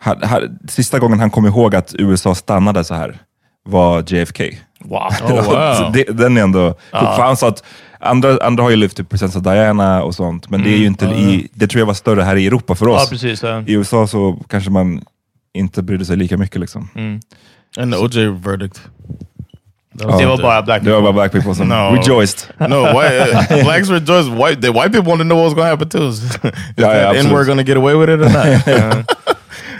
Han, han, sista gången han kom ihåg att U S A stannade så här var J F K. Wow. Oh, wow. det, den är ändå... Ah. För han sa att andra, andra har ju lyft upp prinsessa Diana och sånt, men mm. det är ju inte... Uh. I, det tror jag var större här i Europa för oss. Ah, precis, ja. I U S A så kanske man inte brydde sig lika mycket liksom. Mm. And the O J verdict. Oh, they were by black people. They were by black people. So no. Rejoiced. No, white, uh, blacks rejoiced. White, the white people want to know what's going to happen too. Is yeah, yeah, and we're going to get away with it or not? yeah.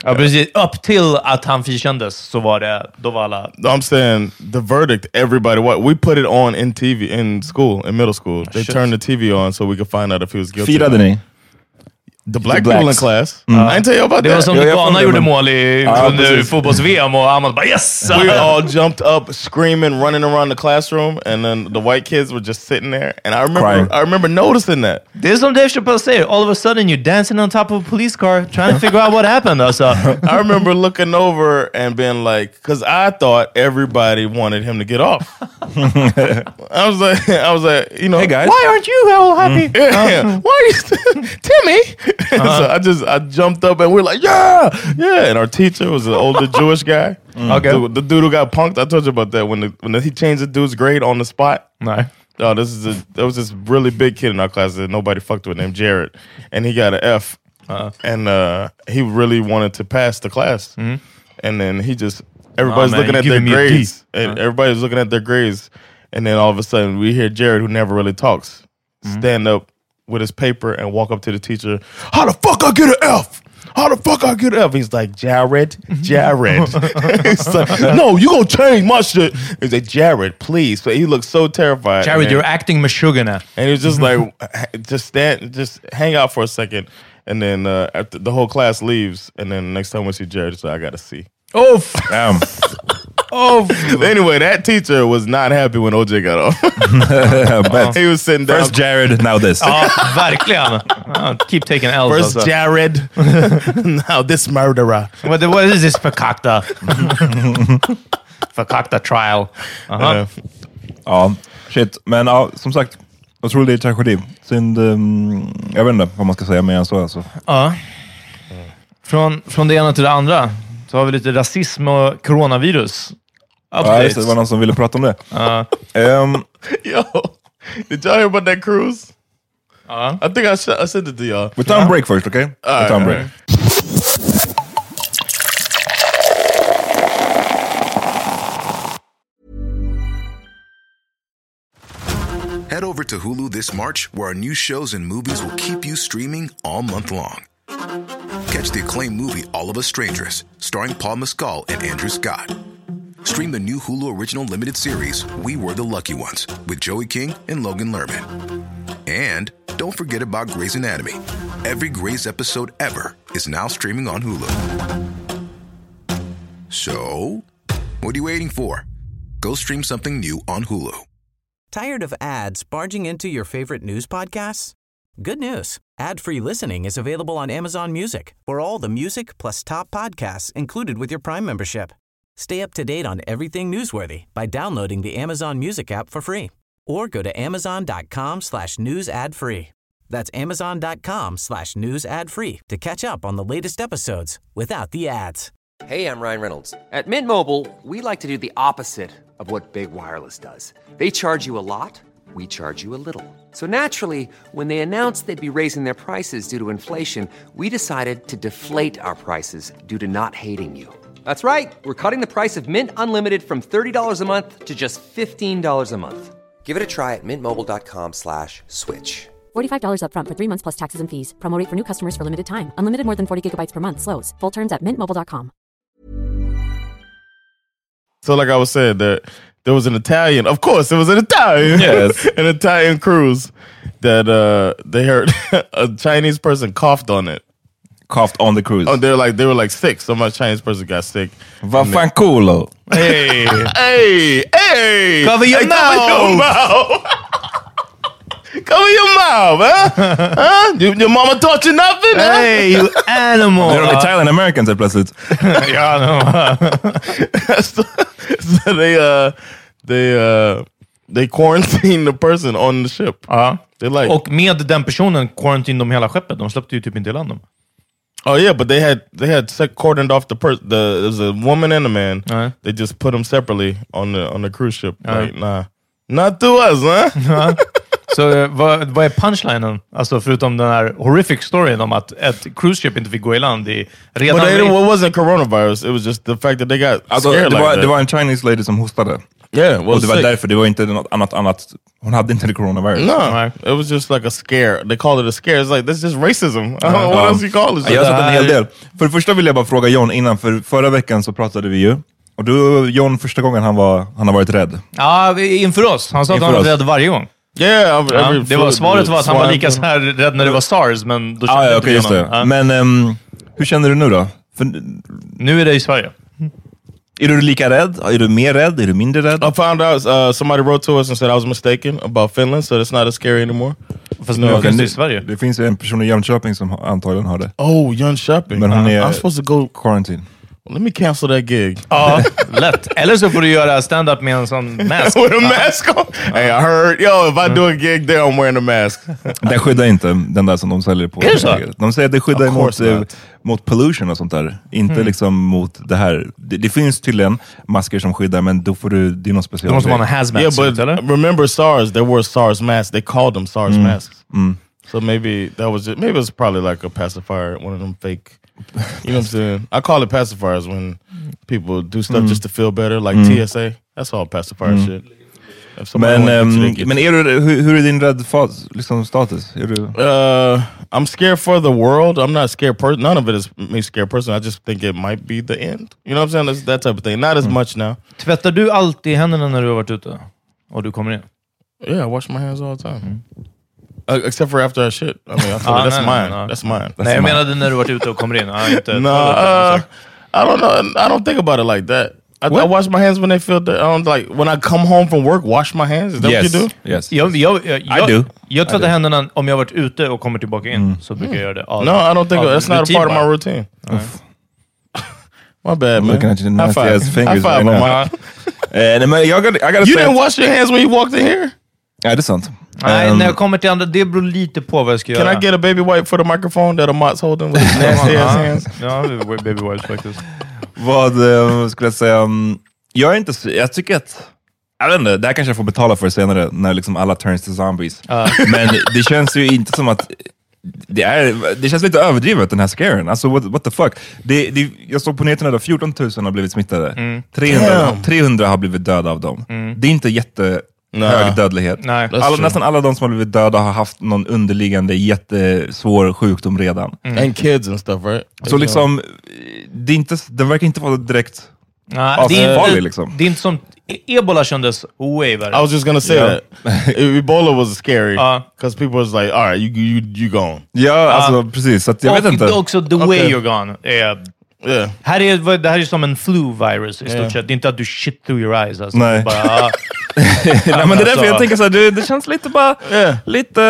Ja, precis. Upp till att han frikändes så var det, då var alla... I'm saying, the verdict, everybody, what, we put it on in T V, in school, in middle school. They Shit. turned the T V on so we could find out if he was guilty. Firade ni? The black the people in class. Mm. I didn't tell you about that. Det var som Ghana gjorde mål i under fotbolls-V M och Ahmad bara yes! We all jumped up screaming, running around the classroom and then the white kids were just sitting there. And I remember Crying. I remember noticing that. Det är som Dave Chappelle säger. All of a sudden you're dancing on top of a police car trying to figure out what happened. Alltså. I remember looking over and being like, because I thought everybody wanted him to get off. I was like, I was like, you know, hey guys. Why aren't you all happy? Mm. Yeah, yeah. Why are you still... Timmy? Uh-huh. So I just I jumped up and we were like yeah yeah and our teacher was an older Jewish guy. Mm. Okay, the, the dude who got punked. I told you about that when the, when the, he changed the dude's grade on the spot. No, oh this is a, there was this really big kid in our class that nobody fucked with named Jared, and he got an F, uh-huh. and uh, he really wanted to pass the class, mm-hmm. and then he just everybody's oh, looking at their grades, and uh-huh. everybody's looking at their grades, and then all of a sudden we hear Jared, who never really talks, mm-hmm. stand up with his paper and walk up to the teacher. How the fuck I get an F? How the fuck I get an F? He's like, Jared, Jared. He's like, no, you gonna change my shit. He's like, Jared, please. So he looked so terrified. Jared, and, you're acting mashugana. And he was just like, just stand, just hang out for a second. And then uh, after the whole class leaves. And then the next time we see Jared, it's like, I got a C. Oof. Damn. Oh, anyway, that teacher was not happy when O J got off. But he was sitting down. First Jared, now this. Ja, verkligen. I'll keep taking L's. First also. Jared, now this murderer. What, what is this fakakta? Fakakta trial. Uh-huh. Uh, ja, Shit, men ja, som sagt, jag tror det är tragedi. Synd, um, jag vet inte vad man ska säga mer än så. Alltså. Ja. Från, från det ena till det andra så har vi lite rasism och coronavirus. Ja, just det, det var någon som ville prata om det. Ja. um, Yo, did y'all hear about that cruise? Uh, I think I, sh- I said it to y'all. We're time yeah. break first, okay? All right, time all right. break. Head over to Hulu this March, where our new shows and movies will keep you streaming all month long. Catch the acclaimed movie All of Us Strangers, starring Paul Mescal and Andrew Scott. Stream the new Hulu original limited series We Were the Lucky Ones with Joey King and Logan Lerman. And don't forget about Grey's Anatomy. Every Grey's episode ever is now streaming on Hulu. So, what are you waiting for? Go stream something new on Hulu. Tired of ads barging into your favorite news podcasts? Good news. Ad-free listening is available on Amazon Music for all the music plus top podcasts included with your Prime membership. Stay up to date on everything newsworthy by downloading the Amazon Music app for free. Or go to amazon.com slash news ad free. That's amazon.com slash news ad free to catch up on the latest episodes without the ads. Hey, I'm Ryan Reynolds. At Mint Mobile, we like to do the opposite of what Big Wireless does. They charge you a lot, we charge you a little. So naturally, when they announced they'd be raising their prices due to inflation, we decided to deflate our prices due to not hating you. That's right. We're cutting the price of Mint Unlimited from thirty dollars a month to just fifteen dollars a month. Give it a try at mintmobile.com slash switch. forty-five dollars up front for three months plus taxes and fees. Promo rate for new customers for limited time. Unlimited more than forty gigabytes per month slows. Full terms at mint mobile dot com. So like I was saying, there, there was an Italian. Of course, it was an Italian. Yes. An Italian cruise that uh, they heard a Chinese person coughed on it. Coughed on the cruise. Oh, they're like they were like sick. So much Chinese person got sick. Vaffanculo. Hey, hey, hey! Cover your hey, mouth. Cover your mouth, huh? huh? You, your mama taught you nothing, huh? Hey, you animal! They're like Italian Americans at present. Yeah, I know. so, so they, uh, they, uh, they quarantined the person on the ship. Uh-huh. They like. Och med den personen quarantined de hela skeppet. De släppte ju typ inte i land dem. Oh yeah, but they had they had cordoned off the person. The there was a woman and a man. Uh-huh. They just put them separately on the on the cruise ship. Uh-huh. Like, nah, not to us, huh? Uh-huh. Så so, uh, vad vad är punchlinen? Alltså förutom den här horrific storyn om att ett cruise ship inte fick gå i land i redan. But they, it wasn't coronavirus. It was just the fact that they got alltså, scared. Det var, like det var en Chinese lady som hostade. Yeah, well, det var därför. Det var inte något annat annat. Hon hade inte the coronavirus. No, it was just like a scare. They called it a scare. It's like that's just racism. Uh, uh, what else you call it? Jag har sett en hel del. För det första vill jag bara fråga John innan, för förra veckan så pratade vi ju. Och då John första gången han var han har varit rädd. Ja, inför oss. Han sa att han var rädd varje gång. Yeah, every, every, ja, det var svaret var att han var lika så här rädd när det var SARS, men då kände ah, ja, okay, just det. Ja. Men um, hur känner du nu då? För nu är det i Sverige. Är du lika rädd? Är du mer rädd? Är du mindre rädd? I found out uh, somebody wrote to us and said I was mistaken about Finland, so it's not as scary anymore. Fast nu no, finns det i Sverige. Det finns en person i Jönköping som antagligen har det. Oh, Jönköping. Men hon är, I'm supposed to go quarantine. Well, let me cancel that gig. Ja, lätt. Eller så får du göra stand-up med en sån mask. With a mask on? Hey, I heard, yo, if I do a gig there, I'm wearing a mask. Den skyddar inte, den där som de säljer på. Är det så? De säger att det skyddar mot, eh, mot pollution och sånt där. Inte mm. liksom mot det här. Det, det finns tydligen masker som skyddar, men då får du, det är något speciellt. Du måste ha en hazmat. Yeah, but eller? Remember SARS, there were SARS masks. They called them SARS mm. masks. Mm. So maybe that was, just, maybe it was probably like a pacifier, one of them fake. You know what I'm saying? I call it pacifiers when people do stuff mm. just to feel better, like mm. T S A. That's all pacifier mm. shit. Men, um, men är du, hur, hur är din rädd fas, liksom status? Är du... Uh, I'm scared for the world. I'm not scared person. None of it is me scared person. I just think it might be the end. You know what I'm saying? That's that type of thing. Not as mm. much now. Tvättar du alltid händerna när du har varit ute? Och du kommer in? Yeah, I wash my hands all the time. Mm. Except for after I shit. I mean, I feel ah, like that's, no, mine. No. that's mine. That's mine. Nej, jag menade när du varit ute och kommer in. Ah, inte no, uh, I don't know. I don't think about it like that. I, I wash my hands when they feel that. I don't like when I come home from work. Wash my hands. Is that yes. what you do? Yes. Jag, jag, jag, I do. Jag tvättar händerna om jag varit ute och kommer tillbaka in mm. så brukar jag göra det. All no, I don't think all all that's not routine, a part man. of my routine. My bad, I'm man. Looking at your nasty ass fingers. High five, right now. Uh, I, gotta, I gotta you say, didn't wash your hands when you walked in here? Ja, det är sant. Nej, um, när jag kommer till andra, det beror lite på vad jag ska can göra. Can I get a baby wipe for the microphone that Amat's holding with his nasty ass hands? Ja, baby wipes faktiskt. Vad skulle jag säga? Jag är inte, jag tycker att, jag vet inte, det här kanske jag får betala för senare när liksom alla turns till zombies. Uh. Men det känns ju inte som att det är, det känns lite överdrivet den här scaren. Alltså what, what the fuck. Det, det, jag såg på nätterna där fjorton tusen har blivit smittade. Mm. trehundra, trehundra har blivit döda av dem. Mm. Det är inte jätte... Nah. Hög dödlighet. Nah, alla, nästan alla de som har blivit döda har haft någon underliggande jättesvår sjukdom redan. Mm. And kids and stuff, right? Så liksom, det, är inte, det verkar inte vara direkt nah, avfarlig liksom. Det är inte som, Ebola kändes way värre. I was just gonna say yeah. that. Ebola was scary. Because uh. people was like, all right, you, you, you gone. Ja, uh. alltså precis. Så att jag och vet inte. Och också the way okay. you're gone. Yeah. Yeah. Här är, det här är som en flu virus i stort yeah. sett. Det är inte att du shit through your eyes. Alltså. Nej. Bara, ah. Nej, men det är därför jag tänker så här, det, det känns lite bara yeah. lite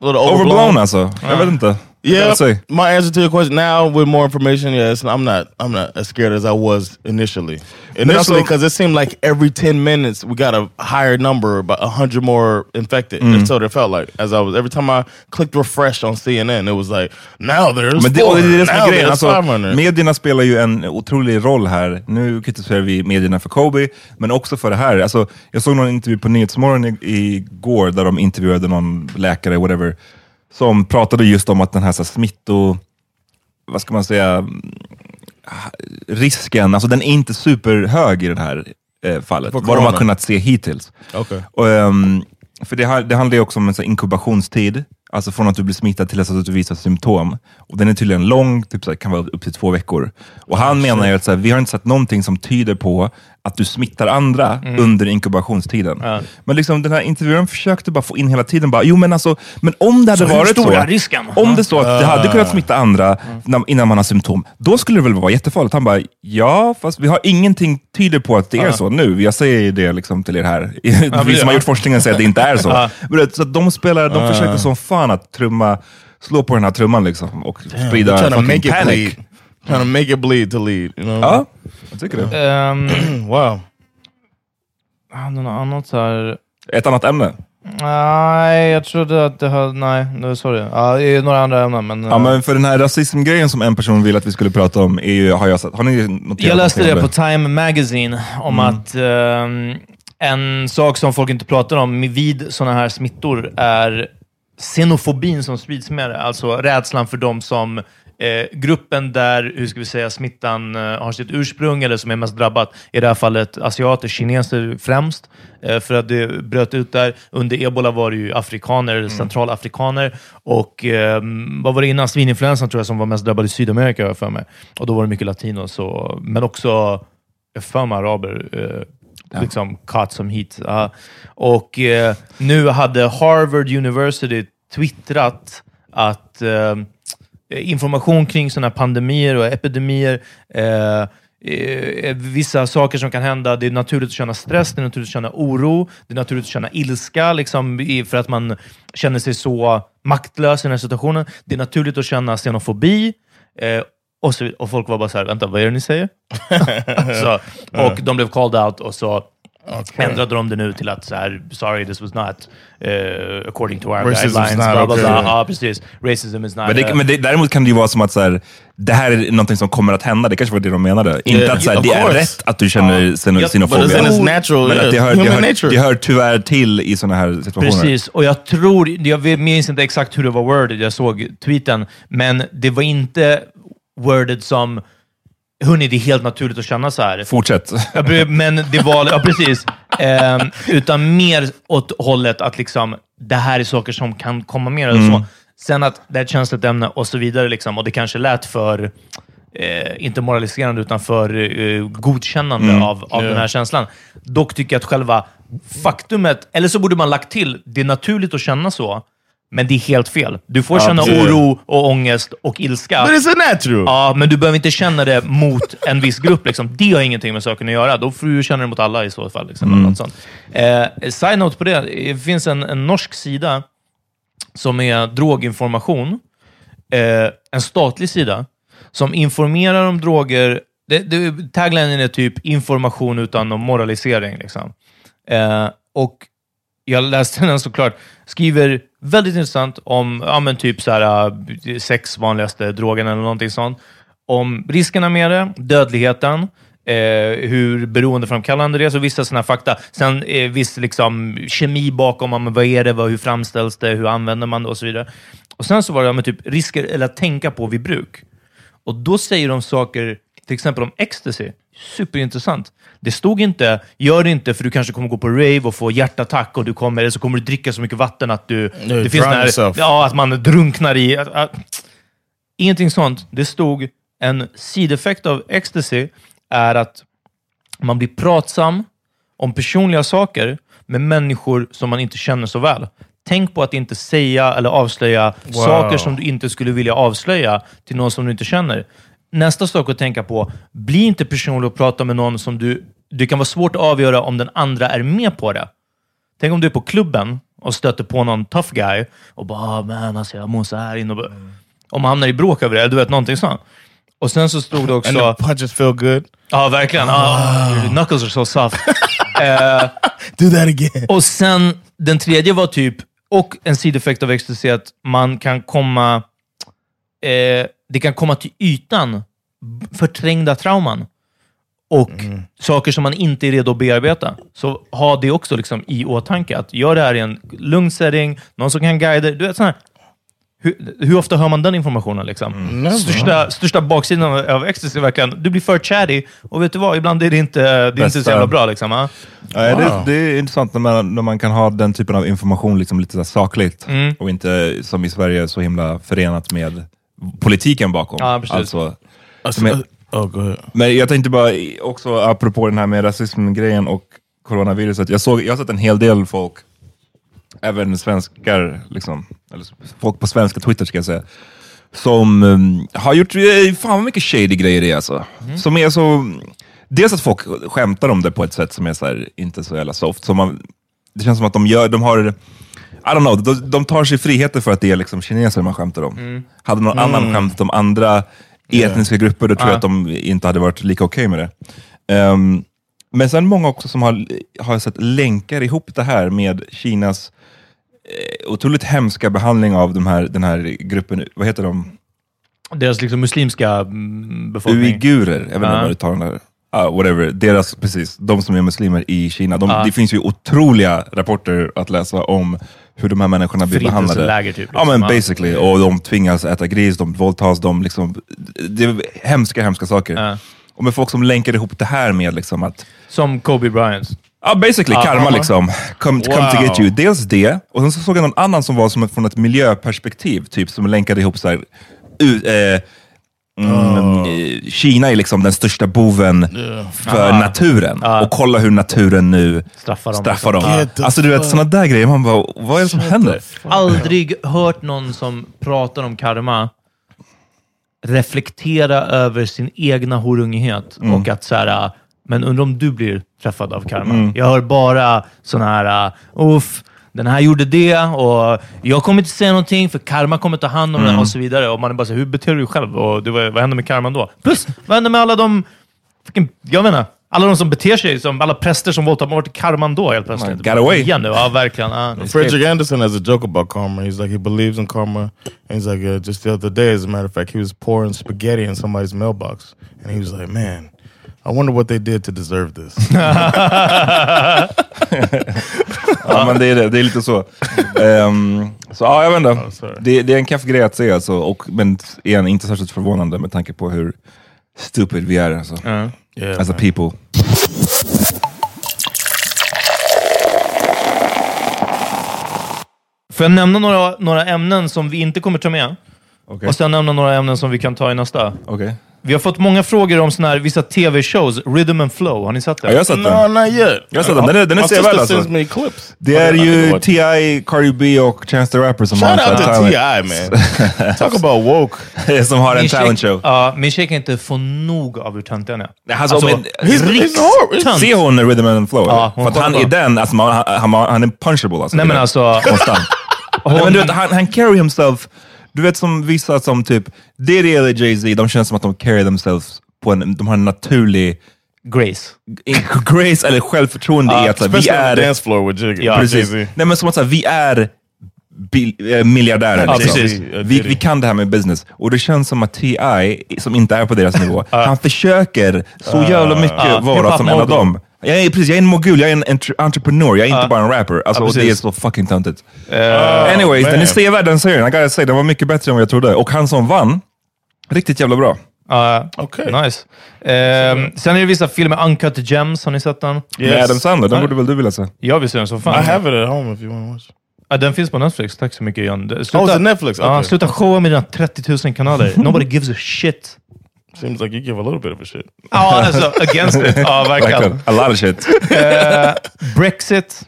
overblown, overblown alltså. Uh. Jag vet inte. Yeah, my answer to your question now with more information, yes, I'm not, I'm not as scared as I was initially. Initially, because it seemed like every ten minutes we got a higher number, about one hundred more infected. Mm. And so it felt like, as I was, every time I clicked refresh on C N N, it was like, now there's men det, four, det är det som är now grejen. There's alltså, five hundred. Medierna spelar ju en otrolig roll här. Nu kritiserar vi medierna för Kobe, men också för det här. Alltså, jag såg någon intervju på Nyhetsmorgon igår där de intervjuade någon läkare, whatever, som pratade just om att den här, så här smitto, vad ska man säga, risken, alltså den är inte superhög i det här eh, fallet. Vad de har kunnat se hittills. Okay. Och, um, för det, här, det handlar ju också om en så här inkubationstid. Alltså från att du blir smittad till att du visar symptom. Och den är tydligen lång, typ så här, kan vara upp till två veckor. Och han oh, menar ju att så här, vi har inte sett någonting som tyder på att du smittar andra mm. under inkubationstiden. Ja. Men liksom den här intervjun försökte bara få in hela tiden. Bara, jo men alltså, men om det hade så varit så. Risken? Om det så att det hade kunnat smitta andra mm. innan man har symptom. Då skulle det väl vara jättefarligt. Han bara, ja fast vi har ingenting tyder på att det är ja. Så nu. Jag säger det liksom till er här. Ja, vi som ja. Har gjort forskningen säger att det inte är så. Ja. Men, så att de spelar, de försöker som fan att trumma, slå på den här trumman liksom. Och damn, sprida fucking panic. Trying to make it bleed to lead, you know? Ja, jag tycker det. Um, wow. Något annat så här... Ett annat ämne? Nej, jag trodde att det hade... Nej, no, sorry. Ja, det är några andra ämnen, men... Ja, men för den här rasismgrejen som en person vill att vi skulle prata om är ju... Har jag, sett, har ni noterat? Jag läste det på Time Magazine om mm. att... Um, en sak som folk inte pratar om vid sådana här smittor är xenofobin som sprids med det. Alltså rädslan för dem som... Eh, gruppen där, hur ska vi säga, smittan eh, har sitt ursprung eller som är mest drabbat, i det här fallet asiater, kineser främst, eh, för att det bröt ut där. Under Ebola var det ju afrikaner, mm. centralafrikaner och eh, vad var det innan svininfluensan tror jag som var mest drabbad i Sydamerika för mig. Och då var det mycket latinos och, men också fem araber eh, ja. Liksom cut som hit. Uh, och eh, nu hade Harvard University twittrat att eh, information kring sådana här pandemier och epidemier, eh, eh, vissa saker som kan hända, det är naturligt att känna stress, det är naturligt att känna oro, det är naturligt att känna ilska liksom, för att man känner sig så maktlös i den här situationen, det är naturligt att känna xenofobi eh, och, så, och folk var bara så här, vänta, vad är det ni säger? Så, och de blev called out och så okay. ändrade de det nu till att så här, sorry this was not uh, according to our racism guidelines bla, bla, bla. Okay. Ja precis, racism is not men, det, uh, men det, däremot kan det ju vara som att så här, det här är någonting som kommer att hända, det kanske var det de menade yeah. inte att så här, det course. Är rätt att du känner uh, xenofobi yep, men yeah. att det hör, det, hör, det hör tyvärr till i såna här situationer precis, och jag tror, jag minns inte exakt hur det var worded, jag såg tweeten men det var inte worded som hörrni, det är helt naturligt att känna så här. Fortsätt. Men det var, ja precis. Ehm, utan mer åt hållet att liksom, det här är saker som kan komma mer eller mm. så. Sen att det är ett känsligt ämne och så vidare liksom. Och det kanske lät för, eh, inte moraliserande utan för eh, godkännande mm. av, av yeah. den här känslan. Dock tycker jag att själva faktumet, eller så borde man lagt till, det är naturligt att känna så. Men det är helt fel. Du får ja, känna det. Oro och ångest och ilska. Men det är natural. Ja, men du behöver inte känna det mot en viss grupp. Liksom. Det har ingenting med saken att göra. Då får du känna det mot alla i så fall. Liksom, mm. något sånt. Eh, side note på det. Det finns en, en norsk sida som är droginformation. Eh, en statlig sida som informerar om droger. Det, det, taglinen är typ information utan någon moralisering. Liksom. Eh, och jag läste den såklart, skriver väldigt intressant om ja, men typ så här, sex vanligaste drogerna eller någonting sånt. Om riskerna med det, dödligheten, Eh, hur beroendeframkallande det är, så vissa sådana fakta. Sen eh, viss liksom kemi bakom, om vad är det, vad, hur framställs det, hur använder man det och så vidare. Och sen så var det med typ risker eller att tänka på vid bruk. Och då säger de saker, till exempel om ecstasy, superintressant. Det stod inte, gör det inte för du kanske kommer gå på rave och få hjärtattack, och du kommer, eller så kommer du dricka så mycket vatten att du, du det finns när, ja, att man drunknar i att, att, ingenting sånt. Det stod en sideffekt av ecstasy är att man blir pratsam om personliga saker med människor som man inte känner så väl. Tänk på att inte säga eller avslöja wow. saker som du inte skulle vilja avslöja till någon som du inte känner. Nästa sak att tänka på, bli inte personlig och prata med någon som du... Det kan vara svårt att avgöra om den andra är med på det. Tänk om du är på klubben och stöter på någon tough guy och bara, oh, man, alltså, jag mår så här in och... Om man hamnar i bråk över det, du vet, någonting sånt. Och sen så stod det också... And the punches feel good. Ja, verkligen. Oh, oh. Knuckles are so soft. eh, Do that again. Och sen, den tredje var typ... Och en sideffekt av ecstasy att man kan komma... Eh, det kan komma till ytan förträngda trauman. Och mm. saker som man inte är redo att bearbeta. Så ha det också liksom i åtanke. Att gör det här i en lugn setting. Någon som kan guida. Du vet, sån här... Hur, hur ofta hör man den informationen liksom? Mm. Största, största baksidan av ecstasy verkligen. Du blir för chatty. Och vet du vad, ibland är det inte, det är inte så jävla bra liksom. Äh? Ja, wow. det, det är intressant när man, när man kan ha den typen av information liksom, lite så sakligt. Mm. Och inte som i Sverige så himla förenat med politiken bakom. Ja, precis. Alltså, alltså, men, oh, men jag tänkte bara också apropå den här med rasismgrejen och coronaviruset. Jag såg, jag har sett en hel del folk, även svenskar liksom, eller folk på svenska Twitter ska jag säga, som um, har gjort eh, fan vad mycket shady grejer det är alltså. Mm. Som är så, dels att folk skämtar om det på ett sätt som är så här, inte så jävla soft, som man, det känns som att de gör, de har, I don't know, de, de tar sig friheter för att det är liksom kineser man skämtar om. Mm. Hade någon mm. annan skämt om andra etniska mm. grupper, då tror ah. jag att de inte hade varit lika okej okay med det. Um, men sen många också som har, har sett länkar ihop det här med Kinas otroligt hemska behandling av de här, den här gruppen, vad heter de? Deras liksom muslimska befolkning. Uigurer, jag vet inte vad du tar den där. Ah, whatever, deras, precis, de som är muslimer i Kina. De, ah. Det finns ju otroliga rapporter att läsa om hur de här människorna blir behandlade. Typ, liksom. Ja men basically, och de tvingas äta gris, de våldtas, de liksom, det är hemska, hemska saker. Ah. Och med folk som länkar ihop det här med liksom att... Som Kobe Bryant. Ja, ah, basically, ah, karma ah, liksom. Come, wow. come to get you. Dels det, och sen så såg jag någon annan som var som ett, från ett miljöperspektiv, typ som länkade ihop så här... Uh, eh, mm, oh. Kina är liksom den största boven yeah. för ah, naturen. Ah. Och kolla hur naturen nu straffar dem. Straffar dem. Ah. Alltså du vet, sådana där grejer, man bara, vad är det som händer? Aldrig hört någon som pratar om karma reflektera över sin egna horungighet mm. och att så här, men undrar om du blir träffad av karma. Mm. Jag hör bara sån här, uff, den här gjorde det och jag kommer inte säga någonting för karma kommer ta hand om mm. den och så vidare. Och man är bara så här, hur beter du dig själv? Och det, vad händer med karma då? Plus, vad händer med alla de, jag menar, alla de som beter sig som alla präster som våldtar, vart är karman då helt plötsligt? Got away. Igen nu, ja verkligen. Ja. Frederick Anderson has a joke about karma. He's like, he believes in karma. And he's like, uh, just the other day as a matter of fact, he was pouring spaghetti in somebody's mailbox. And he was like, man, I wonder what they did to deserve this. Ja, men det är det. Det är lite så. Um, så ja, jag vet inte. Oh, det, det är en kaff grej att se alltså. Och, men igen, inte särskilt förvånande med tanke på hur stupid vi är alltså. Uh, yeah, as man. A people. Får jag nämna några, några ämnen som vi inte kommer ta med? Okay. Och sen nämna några ämnen som vi kan ta i nästa. Okej. Okay. Vi har fått många frågor om såna här vissa T V-shows. Rhythm and Flow, har ni sett det? Ja, jag har sett den. No, not yet. Jag har sett den, den är, den är sevärd alltså. Det är ju T I, Cardi B och Chance the Rapper som har en sån här talent. Shout out to T I, man. Talk about woke. Som har en talent show. Ja, min tjej kan inte få nog av hur töntig han är. Alltså, rikstänt. Se hon i Rhythm and Flow. För att han är den, alltså han är punchable alltså. Nej men alltså. Konstant. Men du vet, han carry himself... Du vet som vissa som typ D D eller Jay-Z, de känns som att de carry themselves på en, de har en naturlig grace. Grace eller självförtroende uh, är att vi är dance floor with Jiggy. Ja, precis. Jay-Z. Nej, men som att så här, vi är bil, äh, miljardärer. Ja, liksom. Precis. Vi, vi kan det här med business. Och det känns som att T I, som inte är på deras nivå, uh, han försöker så uh, jävla mycket uh, vara som en av dem. Jag är, precis, jag är en mogul, jag är en entre- entreprenör, jag är inte uh, bara en rapper. Alltså, uh, och det är så fucking töntigt. Uh, Anyways, man. Den är sevärd, den serien. I gotta say, den var mycket bättre än vad jag trodde. Och han som vann, riktigt jävla bra. Ja, uh, okay. Nice. Um, sen är det vissa filmer, Uncut Gems, har ni sett den? Yes. Adam Sandler, den borde väl du vilja se? Jag vill se den så fan. I have it at home if you want to watch. Ah, den finns på Netflix, tack så mycket Jan. Sluta, oh, it's Netflix. Okay. Uh, sluta showa med dina trettio tusen kanaler. Nobody gives a shit. Seems like you give a little bit of a shit. Ja, oh, alltså, against it. Ja, oh, verkligen. A lot of shit. uh, Brexit.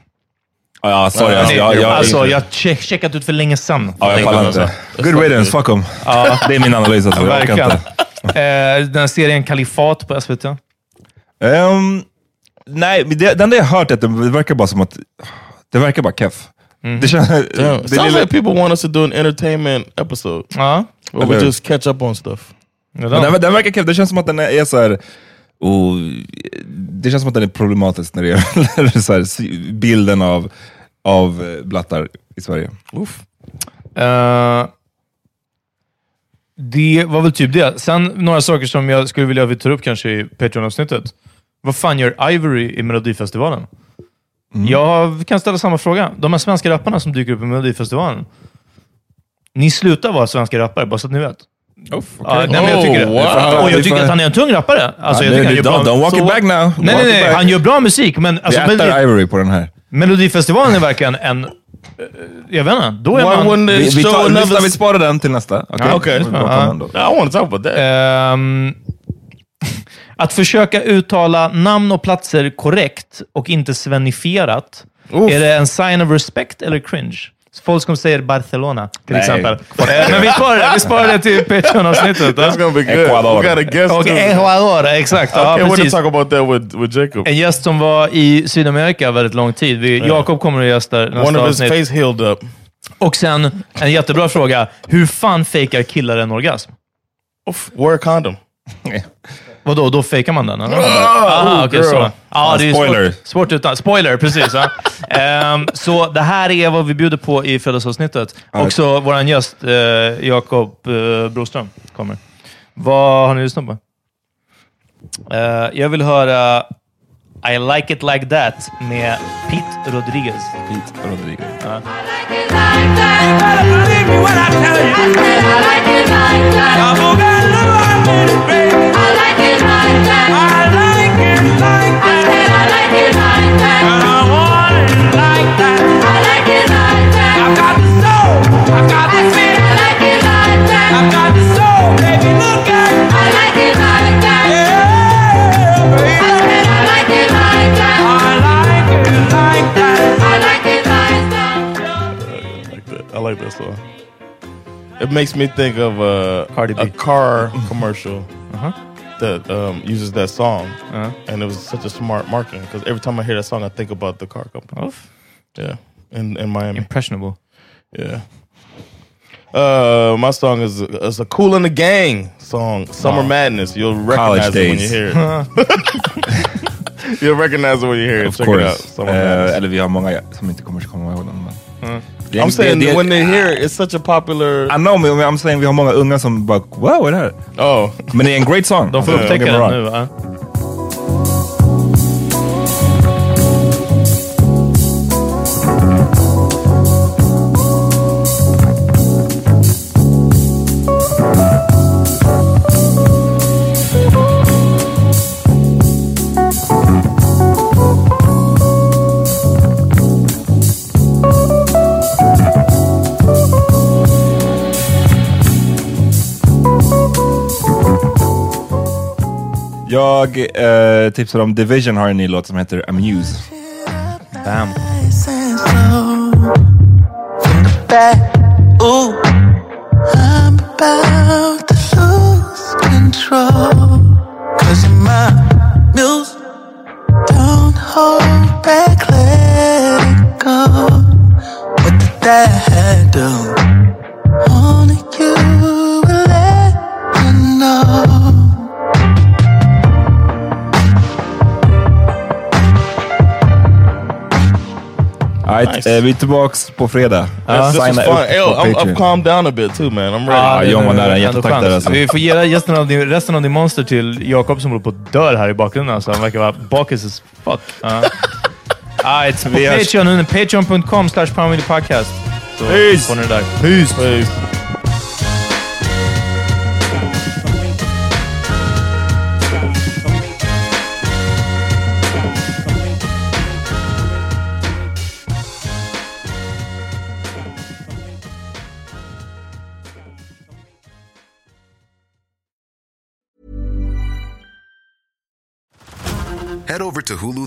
Ja, ah, sorry. Alltså, jag, jag, alltså, jag check, checkat ut för länge sedan. Ja, ah, jag pallar inte. Good riddance, fuck em. Ah. Det är min analys. Alltså. Jag kan inte. Eh, den här serien Kalifat på S V T. Um, nej, det, den där jag hört att det verkar bara som att det verkar bara keff. Mm. Det känns, yeah. det sounds lilla... like people want us to do an entertainment episode. Ja. Uh. Where we just catch up on stuff. Ja, men den, den verkar keff. Det känns som att den är så här... Och det känns som att det är problematiskt när det gäller så här, bilden av, av blattar i Sverige. Uff. Uh, det var väl typ det. Sen några saker som jag skulle vilja att vi tar upp kanske i Patreon-avsnittet. Vad fan gör Ivory i Melodifestivalen? Mm. Jag kan ställa samma fråga. De här svenska rapparna som dyker upp i Melodifestivalen. Ni slutar vara svenska rappare, bara så att ni vet. Oof, okay. ah, nej, men jag tycker, oh, wow. Och jag tycker att han är en tung rappare. Alltså, jag tycker han gör bra. Don't walk it back now. Nej, nej, nej. Han gör bra musik. Men alltså, vi äter Melodi- Ivory på den här. Melodifestivalen är verkligen en... Jag vet inte. Då är Why man... Vi, vi, tar, another... vi sparar den till nästa. Okej. Okay. Okay. Uh, I want to talk about that. Um, att försöka uttala namn och platser korrekt och inte svenifierat. Oof. Är det en sign of respect eller cringe? Folk som säger Barcelona, till Nej. exempel. Men vi sparar, vi sparar det till Patreon-avsnittet. That's gonna be good. Ecuador. We got a guest. Och Ecuador, exakt. Okay, ja, we're gonna talk about that with, with Jacob. En gäst som var i Sydamerika väldigt lång tid. Vi, yeah. Jacob kommer att gästa nästa One of his avsnitt. Face healed up. Och sen, en jättebra fråga. Hur fan fejkar killar en orgasm? Off, wear a condom. Vadå, då fejkar man den? Eller? Aha, oh, okay, så. Ah, det är spoiler. Svårt, svårt utan. Spoiler, precis. Ja. um, så det här är vad vi bjuder på i fredagsavsnittet. Right. Också vår gäst, eh, Jacob eh, Broström, kommer. Vad har ni lyssnat på? Uh, jag vill höra I Like It Like That med Pete Rodriguez. Pete Rodriguez. Uh. I like it like that. Better believe me when I tell you. I said I like it like that. I'm gonna love it, baby. I like it like that. I like it like that. I said I like it like that. And I want it like that. I like it like that. I got the soul. I got the spirit. I like it like that. I got the soul, baby. Look at it. I like it like that. Yeah, baby. I said I like it like that. I like it like that. I like it like that. I like that song. It makes me think of uh, a car commercial uh-huh. that um, uses that song. Uh-huh. And it was such a smart marketing because every time I hear that song, I think about the car company. Oof. Yeah, in, in Miami. Impressionable. Yeah. Uh, my song is it's a Kool and the Gang song, Summer wow. Madness. You'll recognize it when you hear it. You'll recognize it when you hear it. Of Check course. It out. Summer uh, Madness. Eller vi har många som inte kommer att komma ihåg den. Mm. I'm saying det, det, when they hear it, it's such a popular... I know, men I'm saying vi har många unga som bara, wow, vad är det här? Oh. Men det är en great song. De får yeah. upptäcka den nu, va? Jag eh, tipsar om Division har en ny låt som heter Amuse. Bam. I'm about to lose control. 'Cause my muse don't hold back, let it go. What did that do? Only you will let me know. Alright, nice. uh, vi är tillbaks på fredag. Uh, Signa upp på Patreon. I've calmed down a bit too, man. I'm ready. Ja, man är en jättetack där alltså. Vi får ge resten av din, resten av din monster till Jakob som håller på att dö här i bakgrunden. Alltså. Han verkar vara bakis as fuck. Uh. Alright, på vi Patreon under patreon.com slash Power Media Podcast. Så får ni det där. Peace. Peace. Head over to Hulu